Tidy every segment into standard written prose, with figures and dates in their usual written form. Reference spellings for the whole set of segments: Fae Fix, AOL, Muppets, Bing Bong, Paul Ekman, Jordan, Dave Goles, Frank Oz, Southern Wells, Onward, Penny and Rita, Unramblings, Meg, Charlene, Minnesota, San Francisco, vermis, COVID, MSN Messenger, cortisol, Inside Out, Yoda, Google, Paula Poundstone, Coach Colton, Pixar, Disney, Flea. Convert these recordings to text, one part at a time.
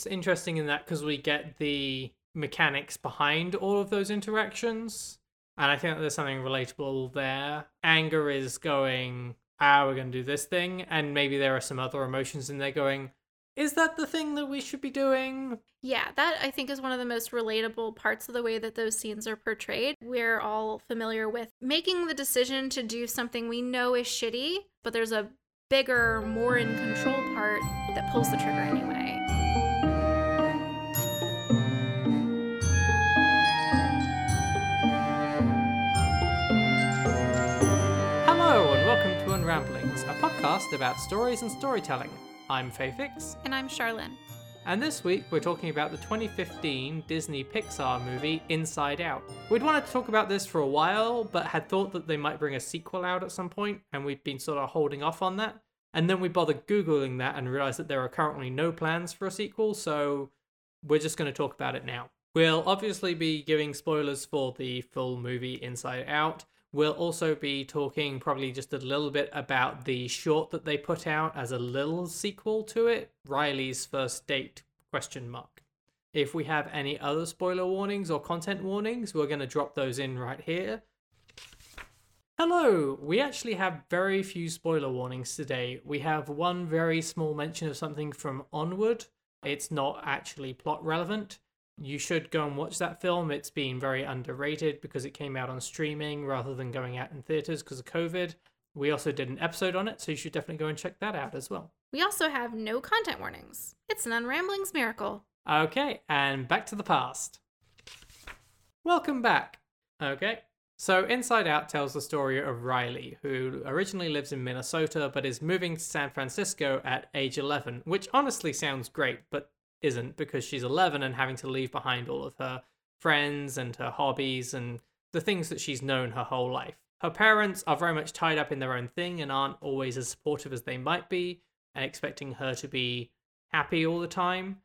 it's interesting in that because we get the mechanics behind all of those interactions. And I think that there's something relatable there. Anger is going, we're going to do this thing. And maybe there are some other emotions in there going, is that the thing that we should be doing? Yeah, that I think is one of the most relatable parts of the way that those scenes are portrayed. We're all familiar with making the decision to do something we know is shitty, but there's a bigger, more in control part that pulls the trigger anyway. Hello and welcome to Unramblings, a podcast about stories and storytelling. I'm Fae Fix. And I'm Charlene. And this week we're talking about the 2015 Disney Pixar movie Inside Out. We'd wanted to talk about this for a while, but had thought that they might bring a sequel out at some point, and we'd been sort of holding off on that. And then we bothered Googling that and realized that there are currently no plans for a sequel, so we're just going to talk about it now. We'll obviously be giving spoilers for the full movie Inside Out. We'll also be talking probably just a little bit about the short that they put out as a little sequel to it, Riley's First Date, ? If we have any other spoiler warnings or content warnings, we're going to drop those in right here. Hello! We actually have very few spoiler warnings today. We have one very small mention of something from Onward. It's not actually plot relevant. You should go and watch that film. It's been very underrated because it came out on streaming rather than going out in theaters because of COVID. We also did an episode on it, so you should definitely go and check that out as well. We also have no content warnings. It's an Unramblings miracle. Okay, and back to the past. Welcome back. Okay, so Inside Out tells the story of Riley, who originally lives in Minnesota but is moving to San Francisco at age 11, which honestly sounds great, but isn't, because she's 11 and having to leave behind all of her friends and her hobbies and the things that she's known her whole life. Her parents are very much tied up in their own thing and aren't always as supportive as they might be and expecting her to be happy all the time.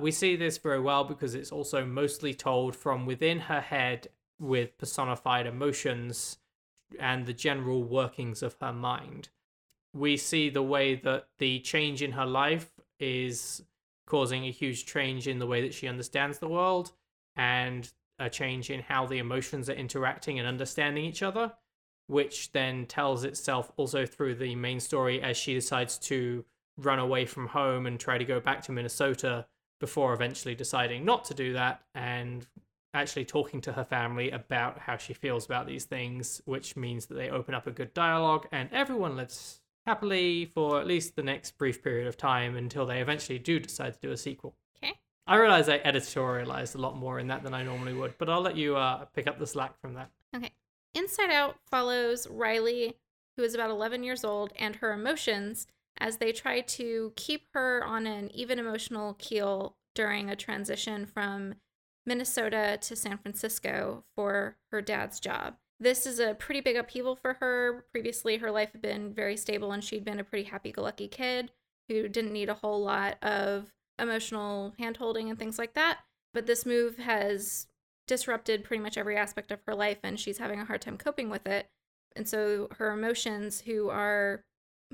We see this very well because it's also mostly told from within her head with personified emotions and the general workings of her mind. We see the way that the change in her life is causing a huge change in the way that she understands the world and a change in how the emotions are interacting and understanding each other, which then tells itself also through the main story as she decides to run away from home and try to go back to Minnesota before eventually deciding not to do that and actually talking to her family about how she feels about these things, which means that they open up a good dialogue and everyone lives happily for at least the next brief period of time until they eventually do decide to do a sequel. Okay. I realize I editorialized a lot more in that than I normally would, but I'll let you pick up the slack from that. Okay. Inside Out follows Riley, who is about 11 years old, and her emotions as they try to keep her on an even emotional keel during a transition from Minnesota to San Francisco for her dad's job. This is a pretty big upheaval for her. Previously, her life had been very stable and she'd been a pretty happy-go-lucky kid who didn't need a whole lot of emotional hand-holding and things like that. But this move has disrupted pretty much every aspect of her life and she's having a hard time coping with it. And so her emotions, who are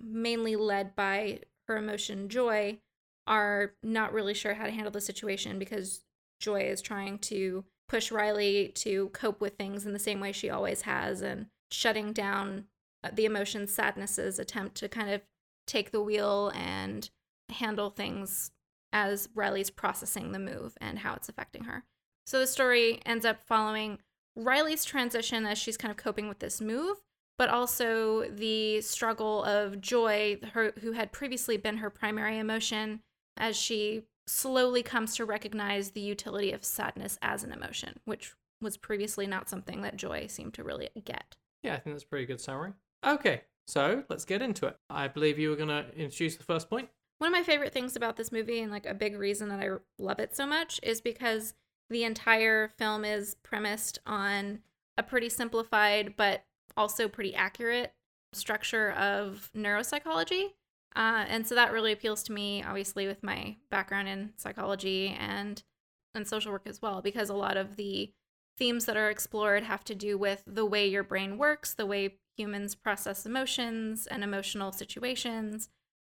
mainly led by her emotion joy, are not really sure how to handle the situation because joy is trying to push Riley to cope with things in the same way she always has, and shutting down the emotion sadness's attempt to kind of take the wheel and handle things as Riley's processing the move and how it's affecting her. So the story ends up following Riley's transition as she's kind of coping with this move, but also the struggle of joy, who had previously been her primary emotion, as she slowly comes to recognize the utility of sadness as an emotion, which was previously not something that joy seemed to really get. Yeah, I think that's a pretty good summary. Okay, so let's get into it. I believe you were going to introduce the first point. One of my favorite things about this movie, and like a big reason that I love it so much, is because the entire film is premised on a pretty simplified but also pretty accurate structure of neuropsychology. And so that really appeals to me, obviously, with my background in psychology and social work as well, because a lot of the themes that are explored have to do with the way your brain works, the way humans process emotions and emotional situations,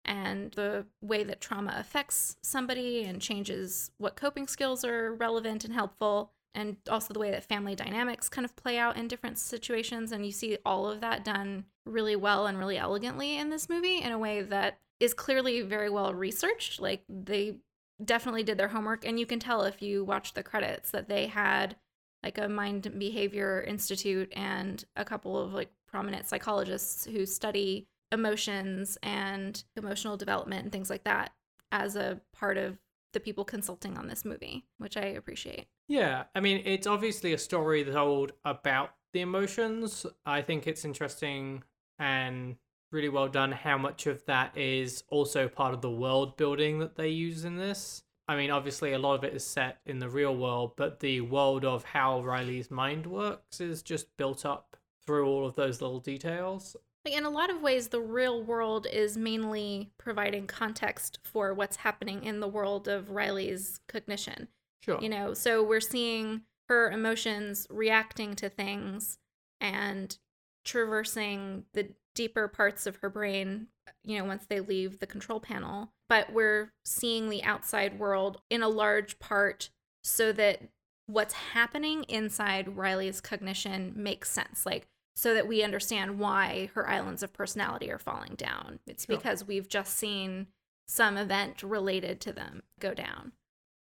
and the way that trauma affects somebody and changes what coping skills are relevant and helpful, and also the way that family dynamics kind of play out in different situations. And you see all of that done really well and really elegantly in this movie in a way that is clearly very well researched. Like, they definitely did their homework, and you can tell if you watch the credits that they had like a Mind and Behavior Institute and a couple of like prominent psychologists who study emotions and emotional development and things like that as a part of the people consulting on this movie, which I appreciate. Yeah, I mean, it's obviously a story told about the emotions. I think it's interesting and really well done how much of that is also part of the world building that they use in this. I mean, obviously a lot of it is set in the real world, but the world of how Riley's mind works is just built up through all of those little details. In a lot of ways, the real world is mainly providing context for what's happening in the world of Riley's cognition. Sure. You know, so we're seeing her emotions reacting to things and traversing the deeper parts of her brain, you know, once they leave the control panel. But we're seeing the outside world in a large part so that what's happening inside Riley's cognition makes sense. Like, so that we understand why her islands of personality are falling down. It's because we've just seen some event related to them go down.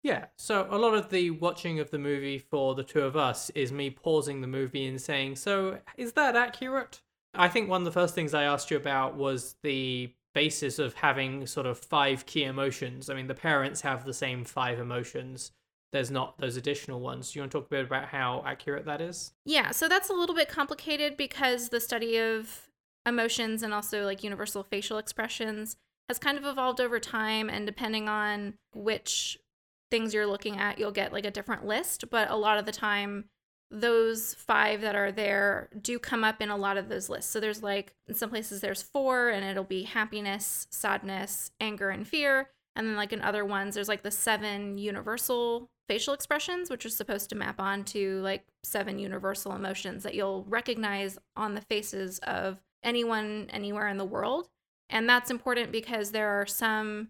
Yeah, so a lot of the watching of the movie for the two of us is me pausing the movie and saying, so is that accurate? I think one of the first things I asked you about was the basis of having sort of 5 key emotions. I mean, the parents have the same 5 emotions. There's not those additional ones. You want to talk a bit about how accurate that is? Yeah, so that's a little bit complicated because the study of emotions and also like universal facial expressions has kind of evolved over time, and depending on which things you're looking at, you'll get like a different list. But a lot of the time, those 5 that are there do come up in a lot of those lists. So there's like, in some places there's 4, and it'll be happiness, sadness, anger, and fear. And then like in other ones, there's like the 7 universal facial expressions, which are supposed to map onto like 7 universal emotions that you'll recognize on the faces of anyone anywhere in the world. And that's important because there are some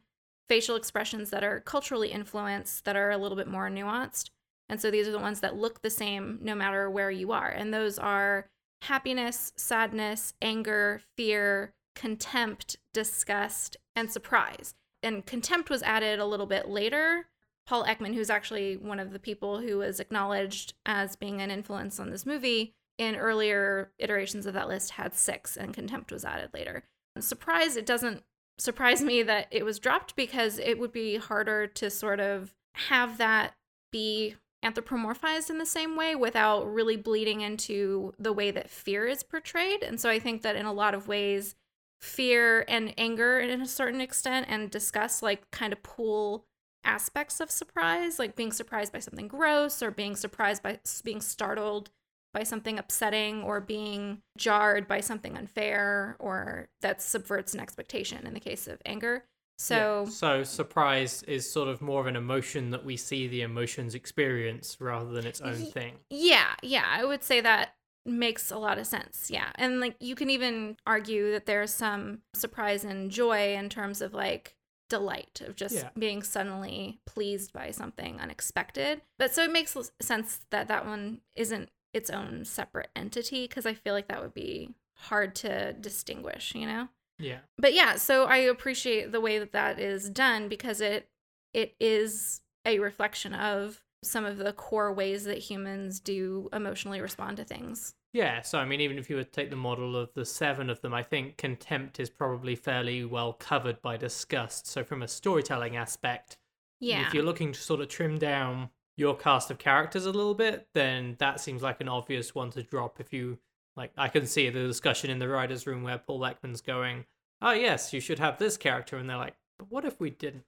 facial expressions that are culturally influenced that are a little bit more nuanced. And so these are the ones that look the same no matter where you are. And those are happiness, sadness, anger, fear, contempt, disgust, and surprise. And contempt was added a little bit later. Paul Ekman, who's actually one of the people who was acknowledged as being an influence on this movie, in earlier iterations of that list had 6, and contempt was added later. Surprise, it doesn't surprise me that it was dropped because it would be harder to sort of have that be anthropomorphized in the same way without really bleeding into the way that fear is portrayed. And so I think that in a lot of ways, fear and anger in a certain extent and disgust like kind of pull aspects of surprise, like being surprised by something gross or being surprised by being startled by something upsetting or being jarred by something unfair or that subverts an expectation in the case of anger. So surprise is sort of more of an emotion that we see the emotions experience rather than its own thing. Yeah, I would say that makes a lot of sense. Yeah. And like you can even argue that there's some surprise and joy in terms of like delight of just being suddenly pleased by something unexpected. But so it makes sense that that one isn't its own separate entity because I feel like that would be hard to distinguish, you know? Yeah. But yeah, so I appreciate the way that that is done because it is a reflection of some of the core ways that humans do emotionally respond to things. Yeah, so I mean, even if you would take the model of the 7 of them, I think contempt is probably fairly well covered by disgust. So from a storytelling aspect, if you're looking to sort of trim down your cast of characters a little bit, then that seems like an obvious one to drop. If you, like, I can see the discussion in the writer's room where Paul Ekman's going, oh yes, you should have this character. And they're like, but what if we didn't?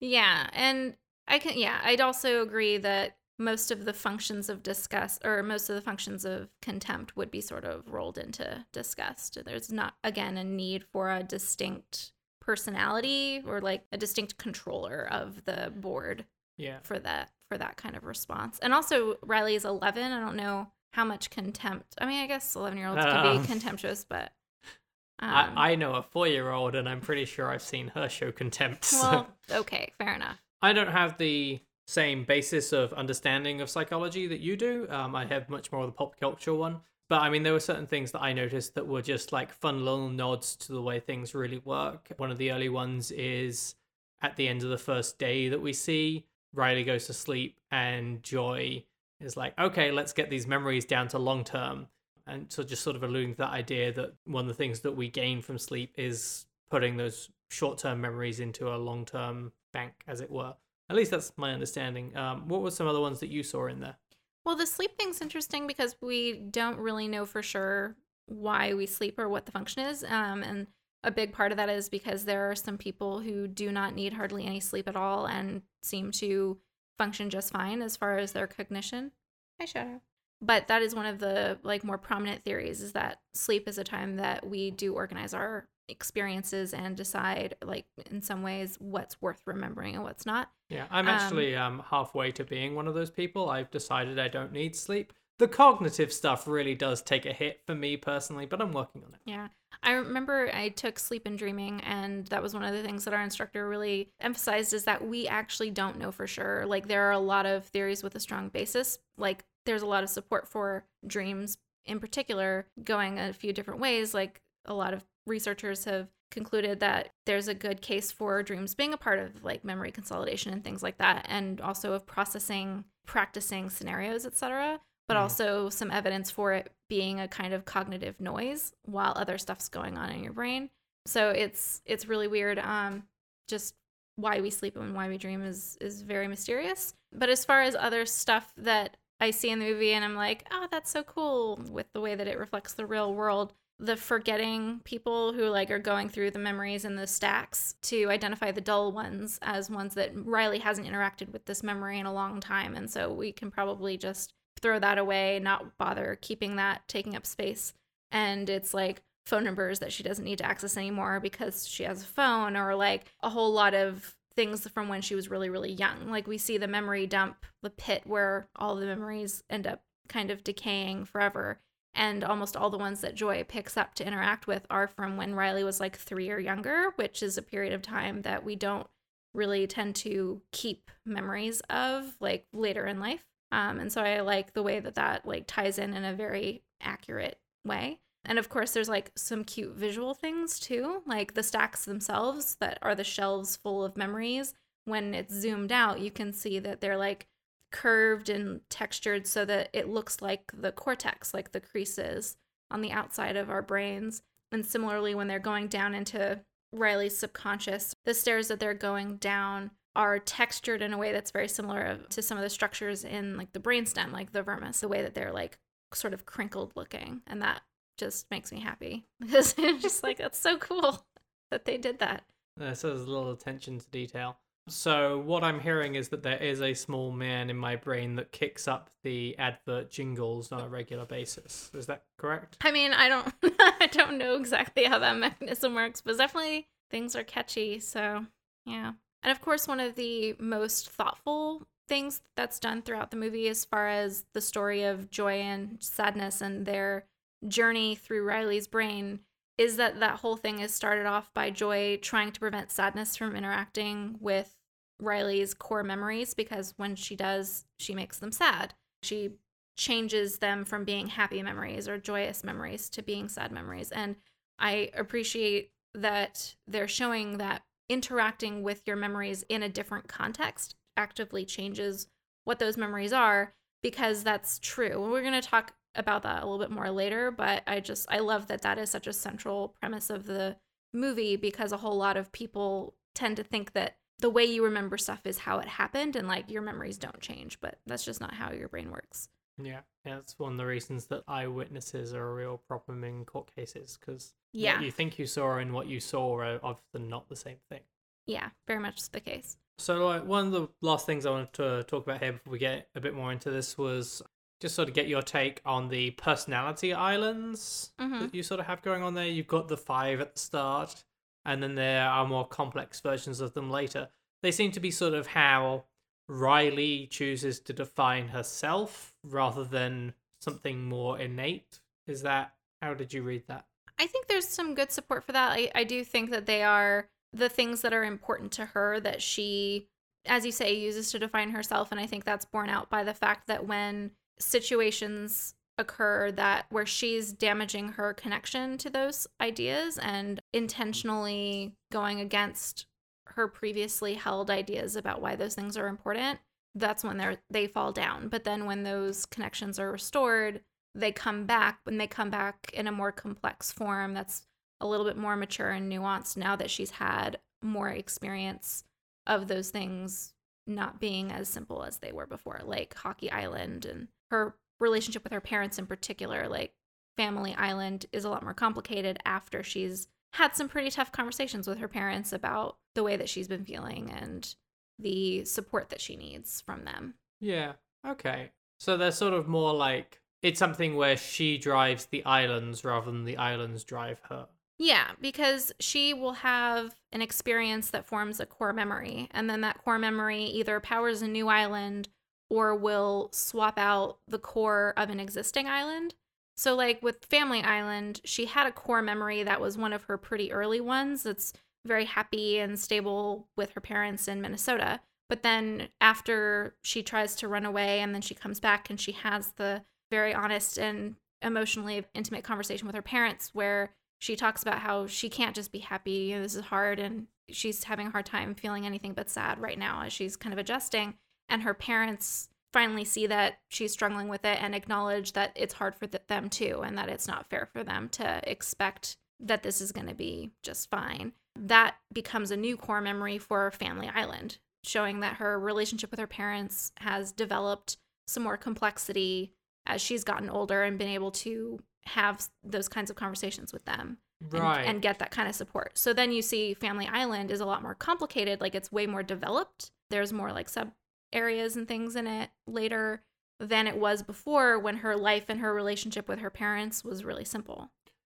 Yeah, and I'd also agree that most of the functions of disgust or most of the functions of contempt would be sort of rolled into disgust. There's not, again, a need for a distinct personality or like a distinct controller of the board for that kind of response. And also Riley's 11. I don't know how much contempt. I mean, I guess 11-year-olds could be contemptuous, but I know a 4-year-old, and I'm pretty sure I've seen her show contempt. So. Well, okay, fair enough. I don't have the same basis of understanding of psychology that you do. I have much more of the pop culture one. But I mean, there were certain things that I noticed that were just like fun little nods to the way things really work. One of the early ones is at the end of the first day that we see, Riley goes to sleep and Joy is like, okay, let's get these memories down to long term. And so just sort of alluding to that idea that one of the things that we gain from sleep is putting those short-term memories into a long-term bank, as it were. At least that's my understanding. What were some other ones that you saw in there? Well, the sleep thing's interesting because we don't really know for sure why we sleep or what the function is. And a big part of that is because there are some people who do not need hardly any sleep at all and seem to function just fine as far as their cognition. Hi, Shadow. But that is one of the like more prominent theories, is that sleep is a time that we do organize our experiences and decide like in some ways what's worth remembering and what's not. Yeah, I'm actually halfway to being one of those people. I've decided I don't need sleep. The cognitive stuff really does take a hit for me personally, but I'm working on it. Yeah, I remember I took sleep and dreaming, and that was one of the things that our instructor really emphasized, is that we actually don't know for sure. Like there are a lot of theories with a strong basis, like there's a lot of support for dreams in particular going a few different ways. Like a lot of researchers have concluded that there's a good case for dreams being a part of like memory consolidation and things like that, and also of practicing scenarios, etc. But also some evidence for it being a kind of cognitive noise while other stuff's going on in your brain. So it's really weird. Just why we sleep and why we dream is very mysterious. But as far as other stuff that I see in the movie and I'm like, oh, that's so cool with the way that it reflects the real world. The forgetting people who like are going through the memories in the stacks to identify the dull ones as ones that Riley hasn't interacted with this memory in a long time. And so we can probably just throw that away, not bother keeping that, taking up space. And it's like phone numbers that she doesn't need to access anymore because she has a phone, or like a whole lot of things from when she was really, really young. Like we see the memory dump, the pit where all the memories end up kind of decaying forever. And almost all the ones that Joy picks up to interact with are from when Riley was like 3 or younger, which is a period of time that we don't really tend to keep memories of like later in life. And so I like the way that like ties in a very accurate way. And of course, there's like some cute visual things too, like the stacks themselves that are the shelves full of memories. When it's zoomed out, you can see that they're like curved and textured so that it looks like the cortex, like the creases on the outside of our brains. And similarly, when they're going down into Riley's subconscious, the stairs that they're going down are textured in a way that's very similar to some of the structures in like the brainstem, like the vermis, the way that they're like sort of crinkled looking. And that just makes me happy because it's just like, that's so cool that they did that. So there's a little attention to detail. So what I'm hearing is that there is a small man in my brain that kicks up the advert jingles on a regular basis. Is that correct? I mean, I don't know exactly how that mechanism works, but definitely things are catchy. So yeah. And of course, one of the most thoughtful things that's done throughout the movie, as far as the story of Joy and Sadness and their journey through Riley's brain, is that whole thing is started off by Joy trying to prevent Sadness from interacting with Riley's core memories, because when she does, she makes them sad. She changes them from being happy memories or joyous memories to being sad memories. And I appreciate that they're showing that interacting with your memories in a different context actively changes what those memories are, because that's true. We're going to talk about that a little bit more later, but I love that is such a central premise of the movie, because a whole lot of people tend to think that the way you remember stuff is how it happened and like your memories don't change, but that's just not how your brain works. Yeah, that's one of the reasons that eyewitnesses are a real problem in court cases, because what you think you saw and what you saw are often not the same thing. Yeah, very much the case. So like one of the last things I wanted to talk about here before we get a bit more into this was just sort of get your take on the personality islands that you sort of have going on there. You've got the 5 at the start, and then there are more complex versions of them later. They seem to be sort of how Riley chooses to define herself rather than something more innate. How did you read that? I think there's some good support for that. I do think that they are the things that are important to her that she, as you say, uses to define herself. And I think that's borne out by the fact that when situations occur that where she's damaging her connection to those ideas and intentionally going against her previously held ideas about why those things are important, that's when they fall down. But then when those connections are restored, they come back. When they come back in a more complex form that's a little bit more mature and nuanced now that she's had more experience of those things not being as simple as they were before, like Hockey Island and her relationship with her parents in particular. Like Family Island is a lot more complicated after she's had some pretty tough conversations with her parents about the way that she's been feeling and the support that she needs from them. Yeah, okay. So they're sort of more like, it's something where she drives the islands rather than the islands drive her. Yeah, because she will have an experience that forms a core memory, and then that core memory either powers a new island or will swap out the core of an existing island. So like with Family Island, she had a core memory that was one of her pretty early ones that's very happy and stable with her parents in Minnesota. But then after she tries to run away and then she comes back and she has the very honest and emotionally intimate conversation with her parents where she talks about how she can't just be happy, you know, this is hard, and she's having a hard time feeling anything but sad right now as she's kind of adjusting. And her parents finally see that she's struggling with it and acknowledge that it's hard for them too, and that it's not fair for them to expect that this is going to be just fine. That becomes a new core memory for Family Island, showing that her relationship with her parents has developed some more complexity as she's gotten older and been able to have those kinds of conversations with them, right, and get that kind of support. So then you see Family Island is a lot more complicated, like it's way more developed. There's more like sub areas and things in it later than it was before, when her life and her relationship with her parents was really simple.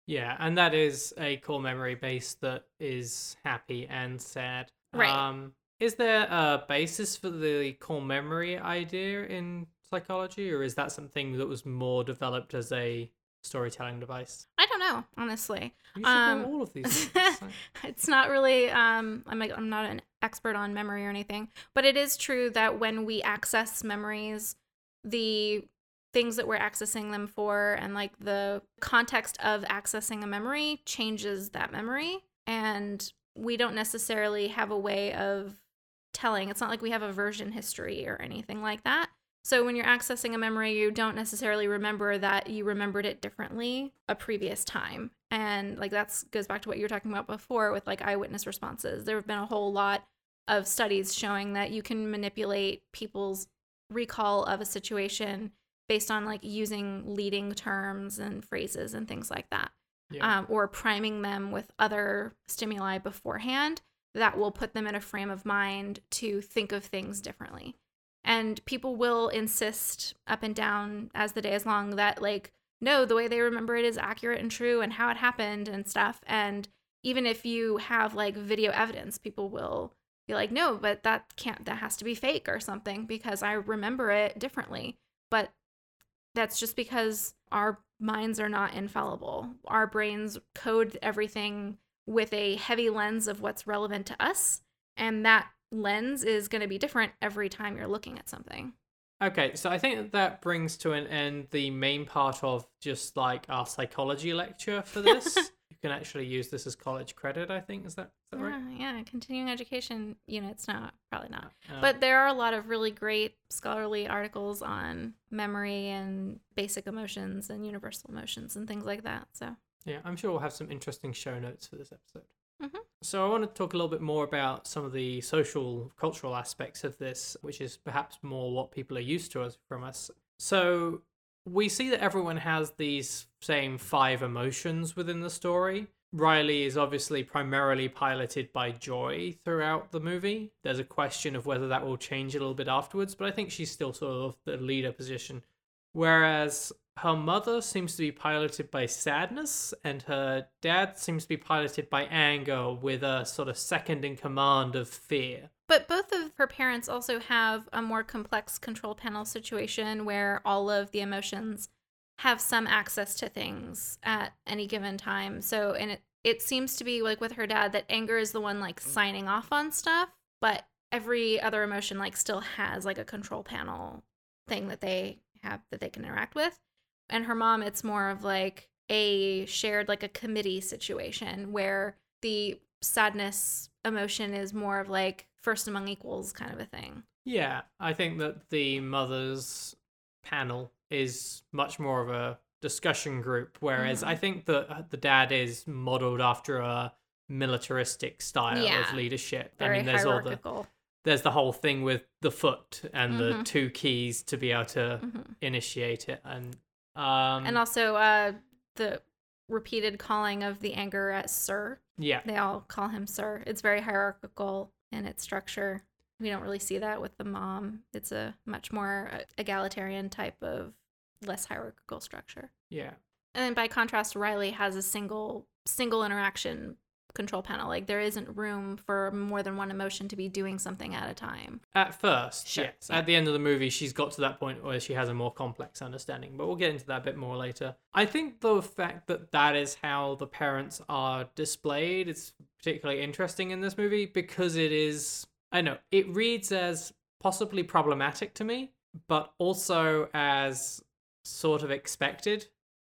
Yeah, and that is a core memory base that is happy and sad. Right. Is there a basis for the core memory idea in psychology, or is that something that was more developed as a storytelling device? I don't know, honestly. You should know all of these things. It's not really, I'm not an expert on memory or anything, but it is true that when we access memories, the things that we're accessing them for and like the context of accessing a memory changes that memory, and we don't necessarily have a way of telling. It's not like we have a version history or anything like that. So when you're accessing a memory, you don't necessarily remember that you remembered it differently a previous time. And like that goes back to what you were talking about before with like eyewitness responses. There have been a whole lot of studies showing that you can manipulate people's recall of a situation based on like using leading terms and phrases and things like that. Yeah. Or priming them with other stimuli beforehand that will put them in a frame of mind to think of things differently. And people will insist up and down as the day is long that, like, no, the way they remember it is accurate and true and how it happened and stuff. And even if you have, like, video evidence, people will be like, no, but that has to be fake or something because I remember it differently. But that's just because our minds are not infallible. Our brains code everything with a heavy lens of what's relevant to us, and that lens is going to be different every time you're looking at something. Okay, so I think that brings to an end the main part of just like our psychology lecture for this. You can actually use this as college credit, I think. Is that right? Yeah, continuing education units, no, probably not. But there are a lot of really great scholarly articles on memory and basic emotions and universal emotions and things like that. So yeah, I'm sure we'll have some interesting show notes for this episode. Mm-hmm. So I want to talk a little bit more about some of the social, cultural aspects of this, which is perhaps more what people are used to from us. So we see that everyone has these same 5 emotions within the story. Riley is obviously primarily piloted by joy throughout the movie. There's a question of whether that will change a little bit afterwards, but I think she's still sort of the leader position. Whereas her mother seems to be piloted by sadness, and her dad seems to be piloted by anger, with a sort of second in command of fear. But both of her parents also have a more complex control panel situation where all of the emotions have some access to things at any given time. So, and it seems to be like with her dad that anger is the one like signing off on stuff, but every other emotion like still has like a control panel thing that they have that they can interact with. And her mom, it's more of like a shared, like a committee situation where the sadness emotion is more of like first among equals kind of a thing. Yeah, I think that the mother's panel is much more of a discussion group, whereas I think that the dad is modeled after a militaristic style of leadership. Very hierarchical. There's the whole thing with the foot and the two keys to be able to initiate it, and also the repeated calling of the anger as sir. Yeah, they all call him sir. It's very hierarchical in its structure. We don't really see that with the mom. It's a much more egalitarian type of less hierarchical structure. Yeah. And then by contrast, Riley has a single interaction control panel. Like there isn't room for more than one emotion to be doing something at a time. At first, sure. Yes. Yeah. At the end of the movie, she's got to that point where she has a more complex understanding, but we'll get into that a bit more later. I think the fact that that is how the parents are displayed is particularly interesting in this movie because it is... I know, it reads as possibly problematic to me, but also as sort of expected.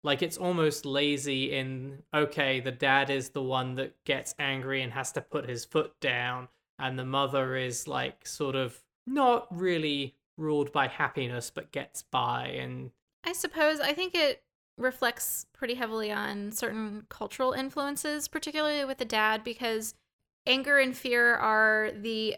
Like, it's almost lazy in, okay, the dad is the one that gets angry and has to put his foot down, and the mother is, like, sort of not really ruled by happiness, but gets by. And I suppose, I think it reflects pretty heavily on certain cultural influences, particularly with the dad, because... anger and fear are the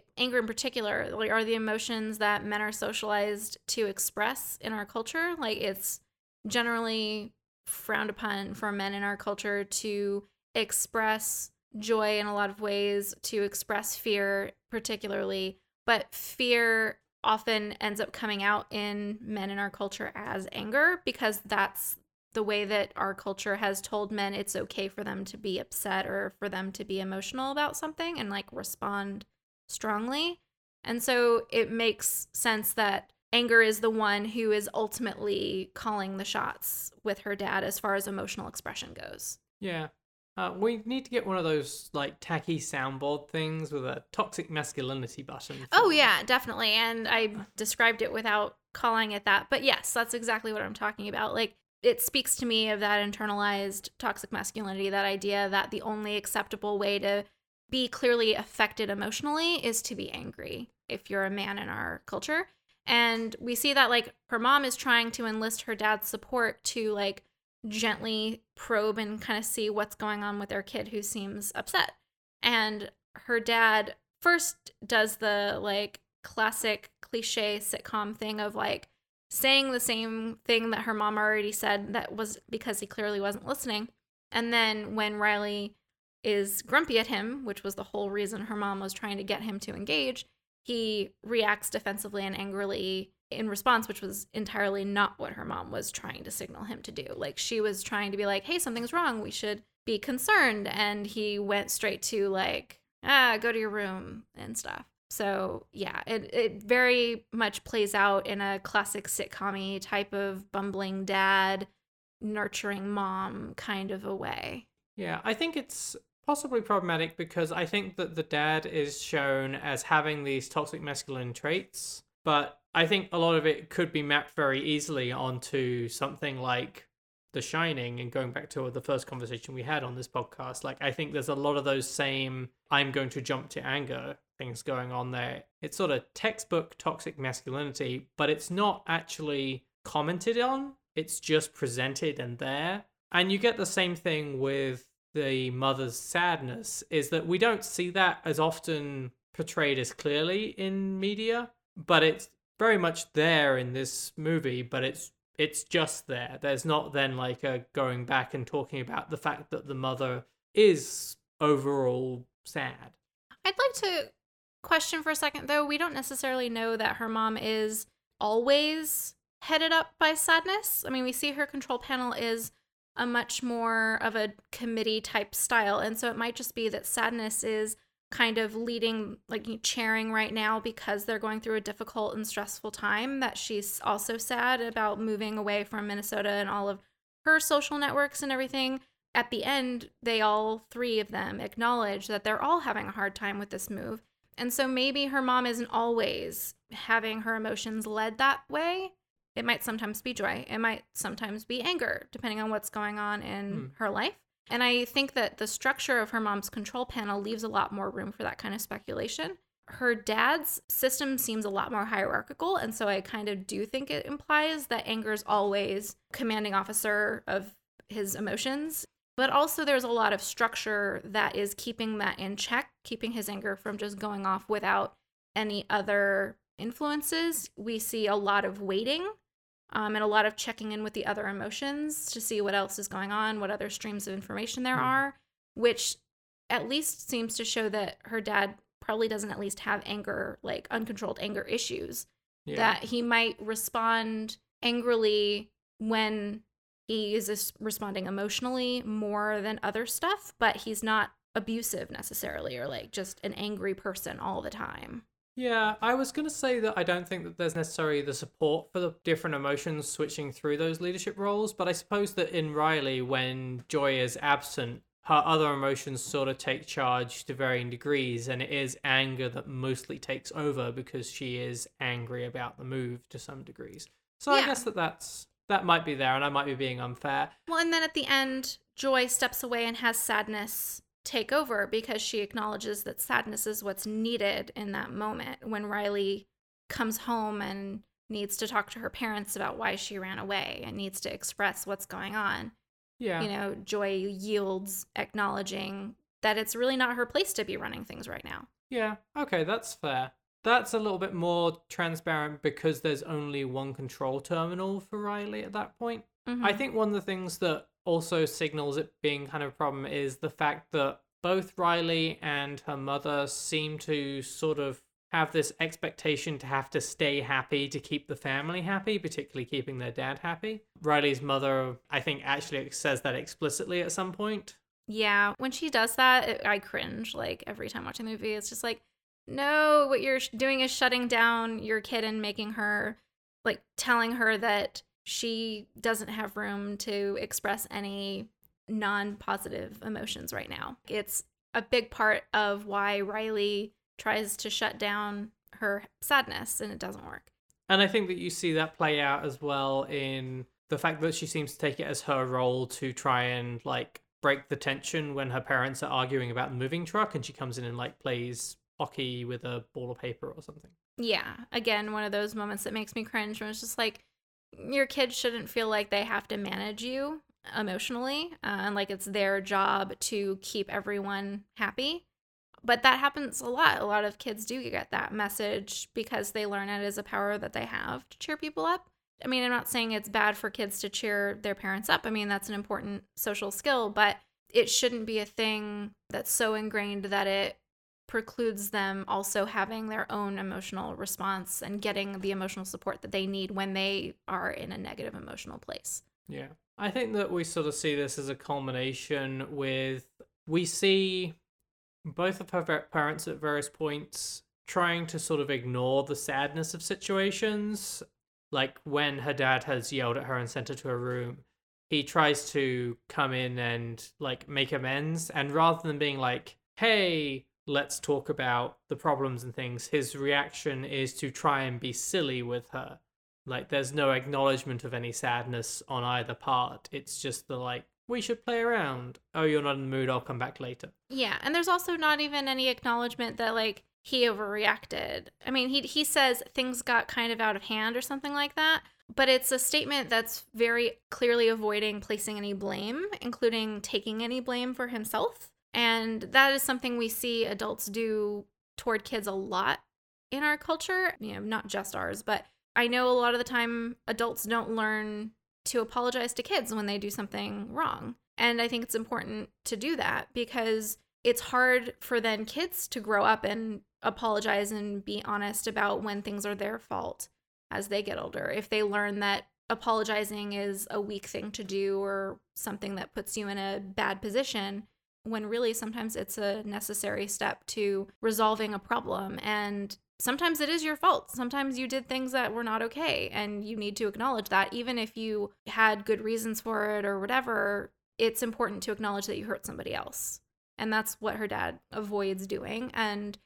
emotions that men are socialized to express in our culture. Like it's generally frowned upon for men in our culture to express joy in a lot of ways, to express fear particularly, but fear often ends up coming out in men in our culture as anger because that's the way that our culture has told men it's okay for them to be upset or for them to be emotional about something and like respond strongly. And so it makes sense that anger is the one who is ultimately calling the shots with her dad as far as emotional expression goes. Yeah. We need to get one of those like tacky soundboard things with a toxic masculinity button. Oh yeah, definitely. And I described it without calling it that, but yes, that's exactly what I'm talking about. Like, it speaks to me of that internalized toxic masculinity, that idea that the only acceptable way to be clearly affected emotionally is to be angry if you're a man in our culture. And we see that like her mom is trying to enlist her dad's support to like gently probe and kind of see what's going on with their kid who seems upset. And her dad first does the like classic cliche sitcom thing of like saying the same thing that her mom already said, that was because he clearly wasn't listening. And then when Riley is grumpy at him, which was the whole reason her mom was trying to get him to engage, he reacts defensively and angrily in response, which was entirely not what her mom was trying to signal him to do. Like she was trying to be like, hey, something's wrong. We should be concerned. And he went straight to like, go to your room and stuff. So, yeah, it very much plays out in a classic sitcom-y type of bumbling dad, nurturing mom kind of a way. Yeah, I think it's possibly problematic because I think that the dad is shown as having these toxic masculine traits, but I think a lot of it could be mapped very easily onto something like The Shining, and going back to the first conversation we had on this podcast. Like, I think there's a lot of those same I'm going to jump to anger things going on there. It's sort of textbook toxic masculinity, but it's not actually commented on. It's just presented and there. And you get the same thing with the mother's sadness, is that we don't see that as often portrayed as clearly in media, but it's very much there in this movie, but it's just there. There's not then like a going back and talking about the fact that the mother is overall sad. I'd like to question for a second, though. We don't necessarily know that her mom is always headed up by sadness. I mean, we see her control panel is a much more of a committee type style. And so it might just be that sadness is kind of leading, like chairing right now because they're going through a difficult and stressful time, that she's also sad about moving away from Minnesota and all of her social networks and everything. At the end, they all three of them acknowledge that they're all having a hard time with this move. And so maybe her mom isn't always having her emotions led that way. It might sometimes be joy. It might sometimes be anger, depending on what's going on in her life. And I think that the structure of her mom's control panel leaves a lot more room for that kind of speculation. Her dad's system seems a lot more hierarchical, and so I kind of do think it implies that anger is always commanding officer of his emotions. But also there's a lot of structure that is keeping that in check, keeping his anger from just going off without any other influences. We see a lot of waiting and a lot of checking in with the other emotions to see what else is going on, what other streams of information there are, which at least seems to show that her dad probably doesn't at least have anger, like uncontrolled anger issues, that he might respond angrily when he is responding emotionally more than other stuff, but he's not abusive necessarily or like just an angry person all the time. Yeah, I was going to say that I don't think that there's necessarily the support for the different emotions switching through those leadership roles, but I suppose that in Riley, when Joy is absent, her other emotions sort of take charge to varying degrees, and it is anger that mostly takes over because she is angry about the move to some degrees. So I guess that's... that might be there, and I might be being unfair. Well, and then at the end, Joy steps away and has sadness take over because she acknowledges that sadness is what's needed in that moment when Riley comes home and needs to talk to her parents about why she ran away and needs to express what's going on. Yeah. You know, Joy yields, acknowledging that it's really not her place to be running things right now. Yeah, okay, that's fair. That's a little bit more transparent because there's only one control terminal for Riley at that point. Mm-hmm. I think one of the things that also signals it being kind of a problem is the fact that both Riley and her mother seem to sort of have this expectation to have to stay happy to keep the family happy, particularly keeping their dad happy. Riley's mother, I think, actually says that explicitly at some point. Yeah, when she does that, I cringe like every time watching the movie. It's just like, no, what you're doing is shutting down your kid and making her, like, telling her that she doesn't have room to express any non-positive emotions right now. It's a big part of why Riley tries to shut down her sadness, and it doesn't work. And I think that you see that play out as well in the fact that she seems to take it as her role to try and, like, break the tension when her parents are arguing about the moving truck, and she comes in and, like, plays hockey with a ball of paper or something. Yeah, again, one of those moments that makes me cringe when it's just like, your kids shouldn't feel like they have to manage you emotionally and like it's their job to keep everyone happy. But that happens a lot. A lot of kids do get that message because they learn it as a power that they have to cheer people up. I mean, I'm not saying it's bad for kids to cheer their parents up. I mean, that's an important social skill, but it shouldn't be a thing that's so ingrained that it precludes them also having their own emotional response and getting the emotional support that they need when they are in a negative emotional place. Yeah. I think that we sort of see this as a culmination with, we see both of her parents at various points trying to sort of ignore the sadness of situations. Like when her dad has yelled at her and sent her to her room, he tries to come in and like make amends. And rather than being like, hey, let's talk about the problems and things, his reaction is to try and be silly with her. Like, there's no acknowledgement of any sadness on either part. It's just the, like, we should play around. Oh, you're not in the mood. I'll come back later. Yeah, and there's also not even any acknowledgement that, like, he overreacted. I mean, he says things got kind of out of hand or something like that, but it's a statement that's very clearly avoiding placing any blame, including taking any blame for himself. And that is something we see adults do toward kids a lot in our culture, you know, not just ours, but I know a lot of the time adults don't learn to apologize to kids when they do something wrong. And I think it's important to do that because it's hard for then kids to grow up and apologize and be honest about when things are their fault as they get older. If they learn that apologizing is a weak thing to do or something that puts you in a bad position, when really sometimes it's a necessary step to resolving a problem. And sometimes it is your fault. Sometimes you did things that were not okay, and you need to acknowledge that. Even if you had good reasons for it or whatever, it's important to acknowledge that you hurt somebody else. And that's what her dad avoids doing. And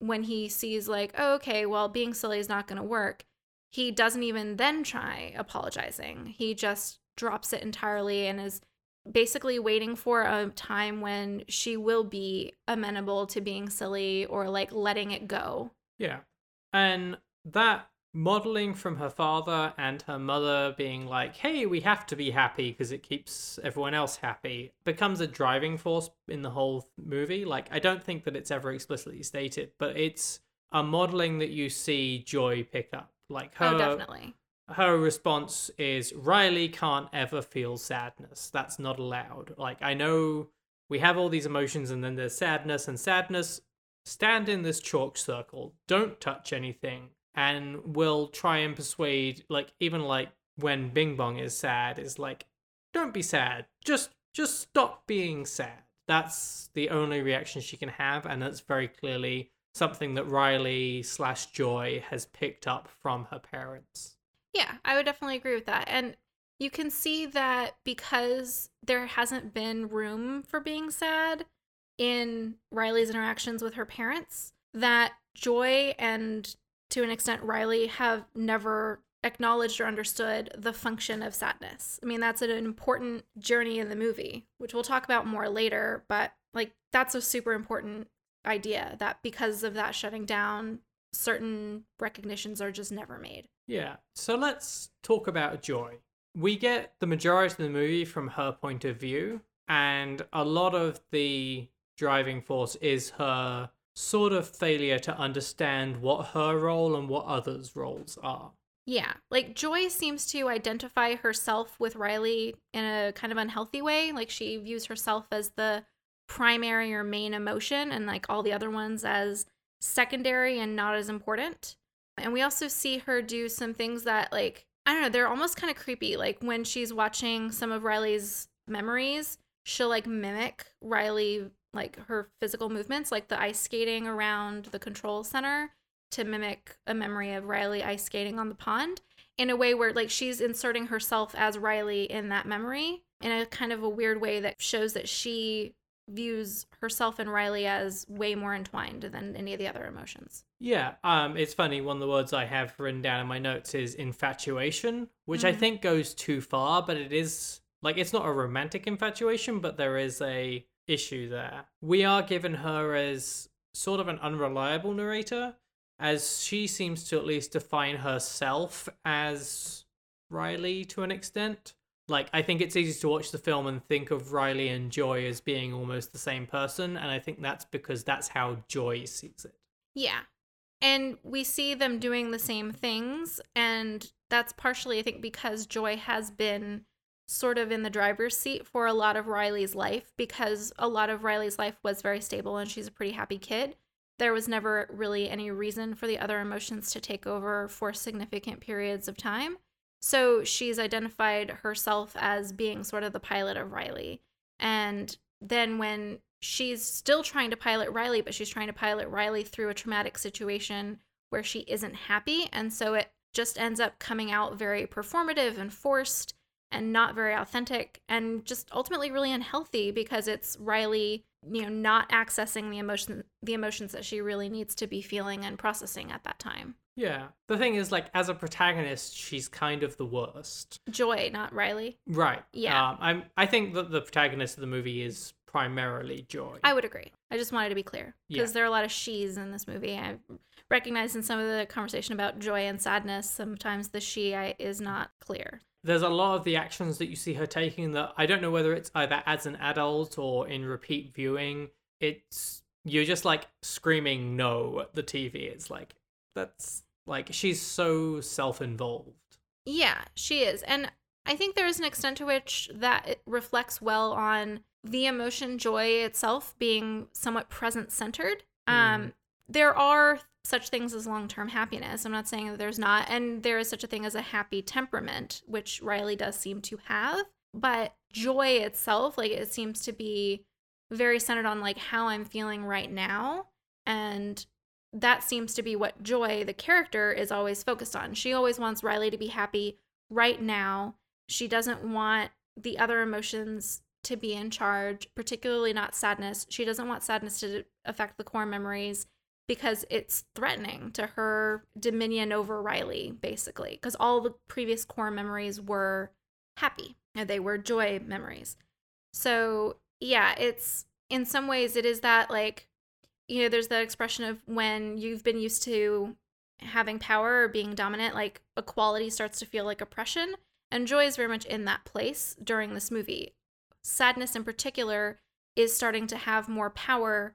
when he sees like, oh, okay, well, being silly is not going to work, he doesn't even then try apologizing. He just drops it entirely and is basically waiting for a time when she will be amenable to being silly or like letting it go. Yeah. And that modeling from her father and her mother being like, hey, we have to be happy because it keeps everyone else happy, becomes a driving force in the whole movie. Like, I don't think that it's ever explicitly stated, but it's a modeling that you see Joy pick up. Like, her, oh, definitely. Her response is, Riley can't ever feel sadness. That's not allowed. Like, I know we have all these emotions and then there's sadness, and sadness, stand in this chalk circle, don't touch anything, and we'll try and persuade, like, even like when Bing Bong is sad, is like, don't be sad. Just stop being sad. That's the only reaction she can have, and that's very clearly something that Riley/Joy has picked up from her parents. Yeah, I would definitely agree with that. And you can see that because there hasn't been room for being sad in Riley's interactions with her parents, that Joy and, to an extent, Riley have never acknowledged or understood the function of sadness. I mean, that's an important journey in the movie, which we'll talk about more later, but like, that's a super important idea that because of that shutting down, certain recognitions are just never made. Yeah. So let's talk about Joy. We get the majority of the movie from her point of view, and a lot of the driving force is her sort of failure to understand what her role and what others' roles are. Yeah. Like, Joy seems to identify herself with Riley in a kind of unhealthy way. Like, she views herself as the primary or main emotion, and like all the other ones as secondary and not as important. And we also see her do some things that, like, I don't know, they're almost kind of creepy. Like, when she's watching some of Riley's memories, she'll like mimic Riley, like her physical movements, like the ice skating around the control center to mimic a memory of Riley ice skating on the pond, in a way where like she's inserting herself as Riley in that memory in a kind of a weird way that shows that she views herself and Riley as way more entwined than any of the other emotions. Yeah, it's funny, one of the words I have written down in my notes is infatuation, which I think goes too far, but it is, like, it's not a romantic infatuation, but there is a issue there. We are given her as sort of an unreliable narrator, as she seems to at least define herself as Riley to an extent. Like, I think it's easy to watch the film and think of Riley and Joy as being almost the same person, and I think that's because that's how Joy sees it. Yeah, and we see them doing the same things, and that's partially, I think, because Joy has been sort of in the driver's seat for a lot of Riley's life, because a lot of Riley's life was very stable and she's a pretty happy kid. There was never really any reason for the other emotions to take over for significant periods of time. So she's identified herself as being sort of the pilot of Riley. And then when she's still trying to pilot Riley, but she's trying to pilot Riley through a traumatic situation where she isn't happy. And so it just ends up coming out very performative and forced and not very authentic, and just ultimately really unhealthy, because it's Riley, you know, not accessing the emotions that she really needs to be feeling and processing at that time. Yeah. The thing is, like, as a protagonist, she's kind of the worst. Joy, not Riley. Right. Yeah. I think that the protagonist of the movie is primarily Joy. I would agree. I just wanted to be clear, because there are a lot of she's in this movie. I recognize in some of the conversation about joy and sadness, sometimes the she is not clear. There's a lot of the actions that you see her taking that I don't know whether it's either as an adult or in repeat viewing. It's, you're just like screaming no at the TV. It's like, that's like, she's so self-involved. Yeah, she is. And I think there is an extent to which that it reflects well on the emotion joy itself being somewhat present-centered. There are such things as long-term happiness. I'm not saying that there's not. And there is such a thing as a happy temperament, which Riley does seem to have. But joy itself, like, it seems to be very centered on like how I'm feeling right now. And that seems to be what Joy, the character, is always focused on. She always wants Riley to be happy right now. She doesn't want the other emotions to be in charge, particularly not sadness. She doesn't want sadness to affect the core memories because it's threatening to her dominion over Riley, basically, because all the previous core memories were happy. They were joy memories. So, yeah, it's in some ways it is that, like, you know, there's that expression of when you've been used to having power or being dominant, like equality starts to feel like oppression. And Joy is very much in that place during this movie. Sadness in particular is starting to have more power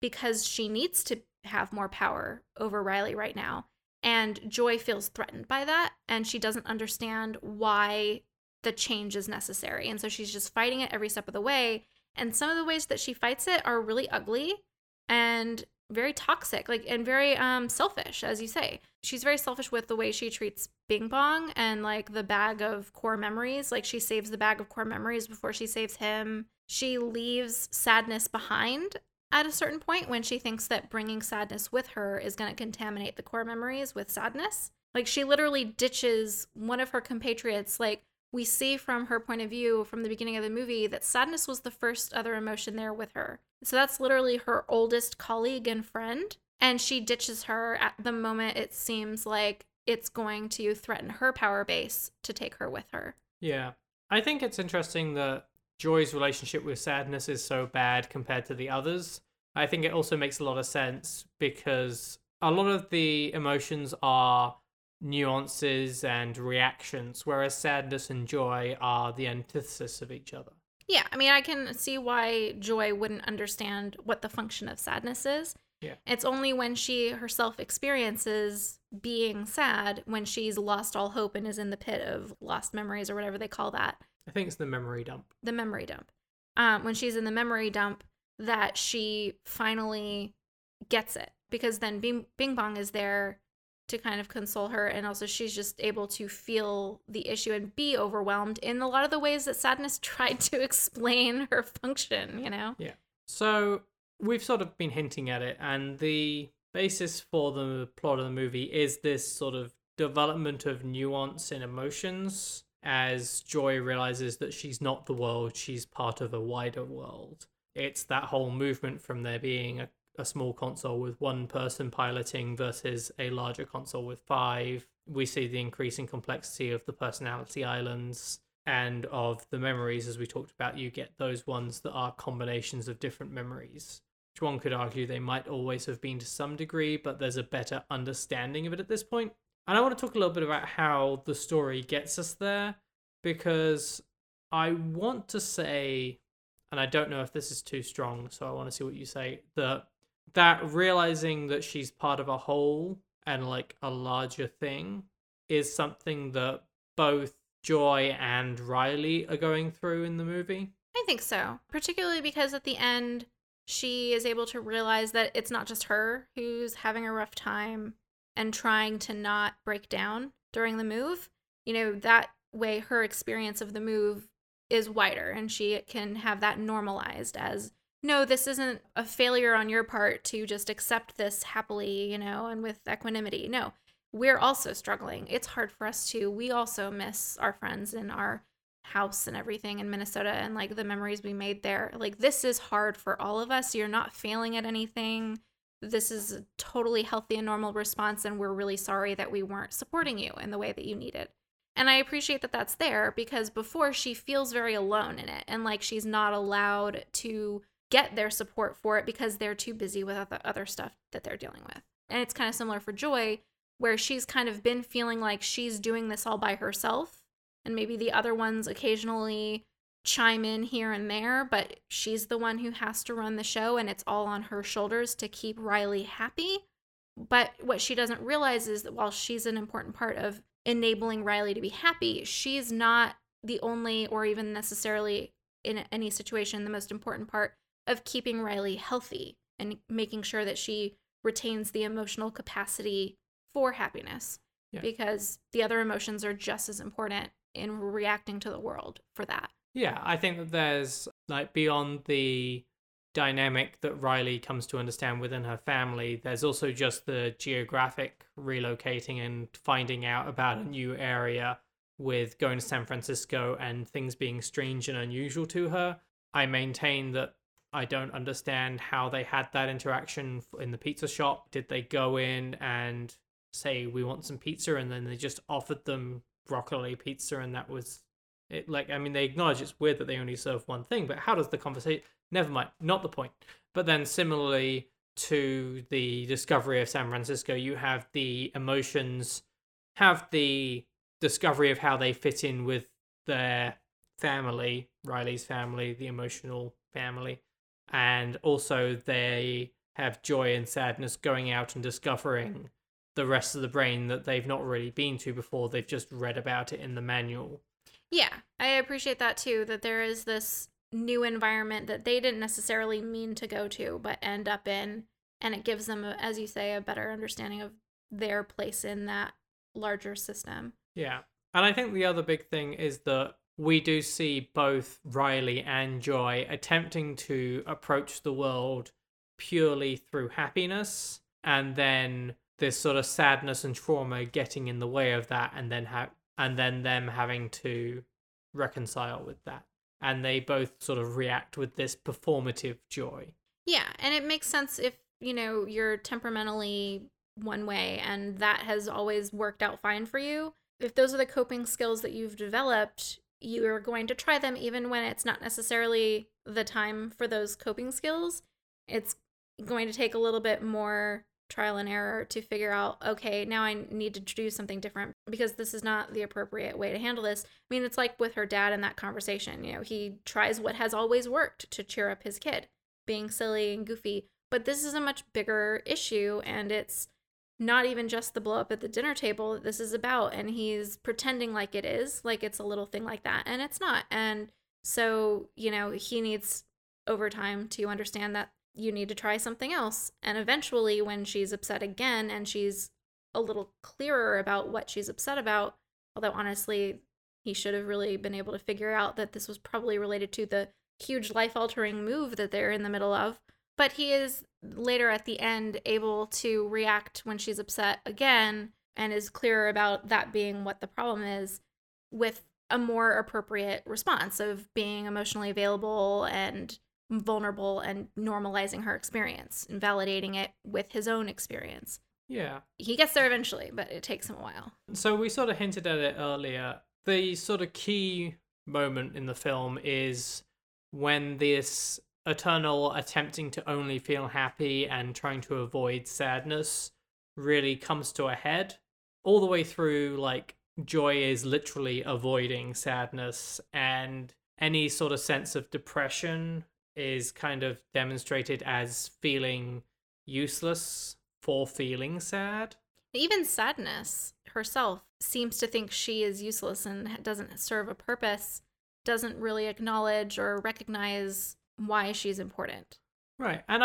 because she needs to have more power over Riley right now. And Joy feels threatened by that, and she doesn't understand why the change is necessary. And so she's just fighting it every step of the way. And some of the ways that she fights it are really ugly and very toxic, like, and very selfish, as you say. She's very selfish with the way she treats Bing Bong and, like, the bag of core memories. Like, she saves the bag of core memories before she saves him. She leaves sadness behind at a certain point when she thinks that bringing sadness with her is going to contaminate the core memories with sadness. Like, she literally ditches one of her compatriots. Like, we see from her point of view from the beginning of the movie that sadness was the first other emotion there with her. So that's literally her oldest colleague and friend. And she ditches her at the moment it seems like it's going to threaten her power base to take her with her. Yeah. I think it's interesting that Joy's relationship with sadness is so bad compared to the others. I think it also makes a lot of sense because a lot of the emotions are nuances and reactions, whereas sadness and joy are the antithesis of each other. Yeah, I mean, I can see why Joy wouldn't understand what the function of sadness is. Yeah. It's only when she herself experiences being sad, when she's lost all hope and is in the pit of lost memories or whatever they call that. I think it's the memory dump. The memory dump. When she's in the memory dump, that she finally gets it, because then Bing Bong is there to kind of console her, and also she's just able to feel the issue and be overwhelmed in a lot of the ways that sadness tried to explain her function, you know? Yeah. So we've sort of been hinting at it, and the basis for the plot of the movie is this sort of development of nuance in emotions as Joy realizes that she's not the world, she's part of a wider world. It's that whole movement from there being a small console with one person piloting versus a larger console with five. We see the increasing complexity of the personality islands and of the memories, as we talked about. You get those ones that are combinations of different memories, which one could argue they might always have been to some degree, but there's a better understanding of it at this point. And I want to talk a little bit about how the story gets us there, because I want to say, and I don't know if this is too strong, so I want to see what you say, that realizing that she's part of a whole and like a larger thing is something that both Joy and Riley are going through in the movie. I think so, particularly because at the end she is able to realize that it's not just her who's having a rough time and trying to not break down during the move. You know, that way her experience of the move is wider and she can have that normalized as, no, this isn't a failure on your part to just accept this happily, you know, and with equanimity. No, we're also struggling. It's hard for us too. We also miss our friends in our house and everything in Minnesota and like the memories we made there. Like, this is hard for all of us. You're not failing at anything. This is a totally healthy and normal response, and we're really sorry that we weren't supporting you in the way that you needed. And I appreciate that that's there, because before she feels very alone in it and like she's not allowed to get their support for it because they're too busy with other stuff that they're dealing with. And it's kind of similar for Joy, where she's kind of been feeling like she's doing this all by herself, and maybe the other ones occasionally chime in here and there, but she's the one who has to run the show, and it's all on her shoulders to keep Riley happy. But what she doesn't realize is that while she's an important part of enabling Riley to be happy, she's not the only, or even necessarily in any situation, the most important part of keeping Riley healthy and making sure that she retains the emotional capacity for happiness. Yeah. Because the other emotions are just as important in reacting to the world for that. Yeah, I think that there's, like, beyond the dynamic that Riley comes to understand within her family. There's also just the geographic relocating and finding out about a new area with going to San Francisco and things being strange and unusual to her. I maintain that I don't understand how they had that interaction in the pizza shop. Did they go in and say, we want some pizza, and then they just offered them broccoli pizza and that was it? Like, I mean, they acknowledge it's weird that they only serve one thing, but how does the conversation... Never mind, not the point. But then similarly to the discovery of San Francisco, you have the emotions, have the discovery of how they fit in with their family, Riley's family, the emotional family, and also they have joy and sadness going out and discovering the rest of the brain that they've not really been to before. They've just read about it in the manual. Yeah, I appreciate that too, that there is this new environment that they didn't necessarily mean to go to but end up in, and it gives them, as you say, a better understanding of their place in that larger system. Yeah, and I think the other big thing is that we do see both Riley and Joy attempting to approach the world purely through happiness, and then this sort of sadness and trauma getting in the way of that, and then them having to reconcile with that. And they both sort of react with this performative joy. Yeah, and it makes sense if, you know, you're temperamentally one way and that has always worked out fine for you. If those are the coping skills that you've developed, you are going to try them even when it's not necessarily the time for those coping skills. It's going to take a little bit more trial and error to figure out, okay, now I need to do something different because this is not the appropriate way to handle this. I mean, it's like with her dad in that conversation, you know, he tries what has always worked to cheer up his kid, being silly and goofy. But this is a much bigger issue, and it's not even just the blow up at the dinner table that this is about, and he's pretending like it is, like it's a little thing like that, and it's not. And so, you know, he needs over time to understand that you need to try something else. And eventually when she's upset again and she's a little clearer about what she's upset about, although honestly, he should have really been able to figure out that this was probably related to the huge life-altering move that they're in the middle of. But he is later at the end able to react when she's upset again and is clearer about that being what the problem is, with a more appropriate response of being emotionally available and vulnerable and normalizing her experience and validating it with his own experience. Yeah. He gets there eventually, but it takes him a while. So we sort of hinted at it earlier. The sort of key moment in the film is when this eternal attempting to only feel happy and trying to avoid sadness really comes to a head. All the way through, like, Joy is literally avoiding sadness, and any sort of sense of depression is kind of demonstrated as feeling useless for feeling sad. Even sadness herself seems to think she is useless and doesn't serve a purpose, doesn't really acknowledge or recognize why she's important. Right. And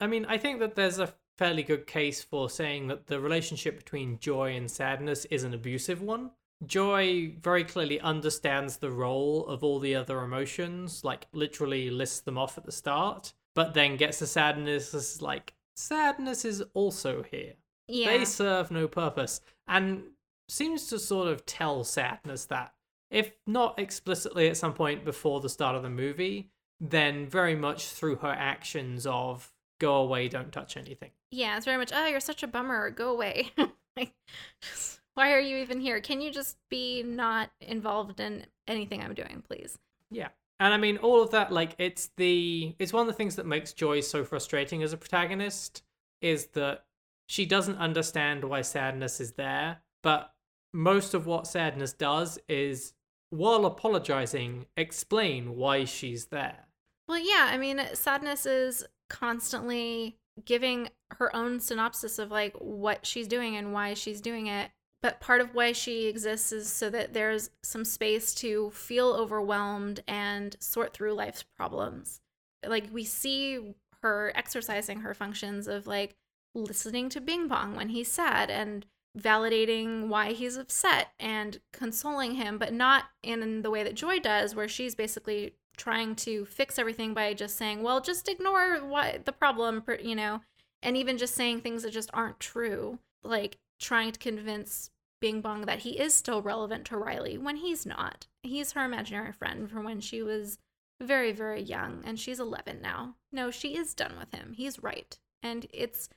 I mean, I think that there's a fairly good case for saying that the relationship between Joy and sadness is an abusive one. Joy very clearly understands the role of all the other emotions, like literally lists them off at the start, but then gets to sadness, is like, sadness is also here. Yeah. They serve no purpose, and seems to sort of tell sadness that, if not explicitly at some point before the start of the movie, then very much through her actions of, go away, don't touch anything. Yeah, it's very much, oh, you're such a bummer, go away. Like, why are you even here? Can you just be not involved in anything I'm doing, please? Yeah. And I mean, all of that, like, it's one of the things that makes Joy so frustrating as a protagonist, is that she doesn't understand why sadness is there, but most of what sadness does is, while apologizing, explain why she's there. Well, yeah, I mean, sadness is constantly giving her own synopsis of, like, what she's doing and why she's doing it. But part of why she exists is so that there's some space to feel overwhelmed and sort through life's problems. Like, we see her exercising her functions of, like, listening to Bing Bong when he's sad and validating why he's upset and consoling him, but not in the way that Joy does, where she's basically trying to fix everything by just saying, well, just ignore the problem, you know, and even just saying things that just aren't true, like trying to convince Bing Bong that he is still relevant to Riley when he's not. He's her imaginary friend from when she was very, very young, and she's 11 now. No, she is done with him. He's right. And it's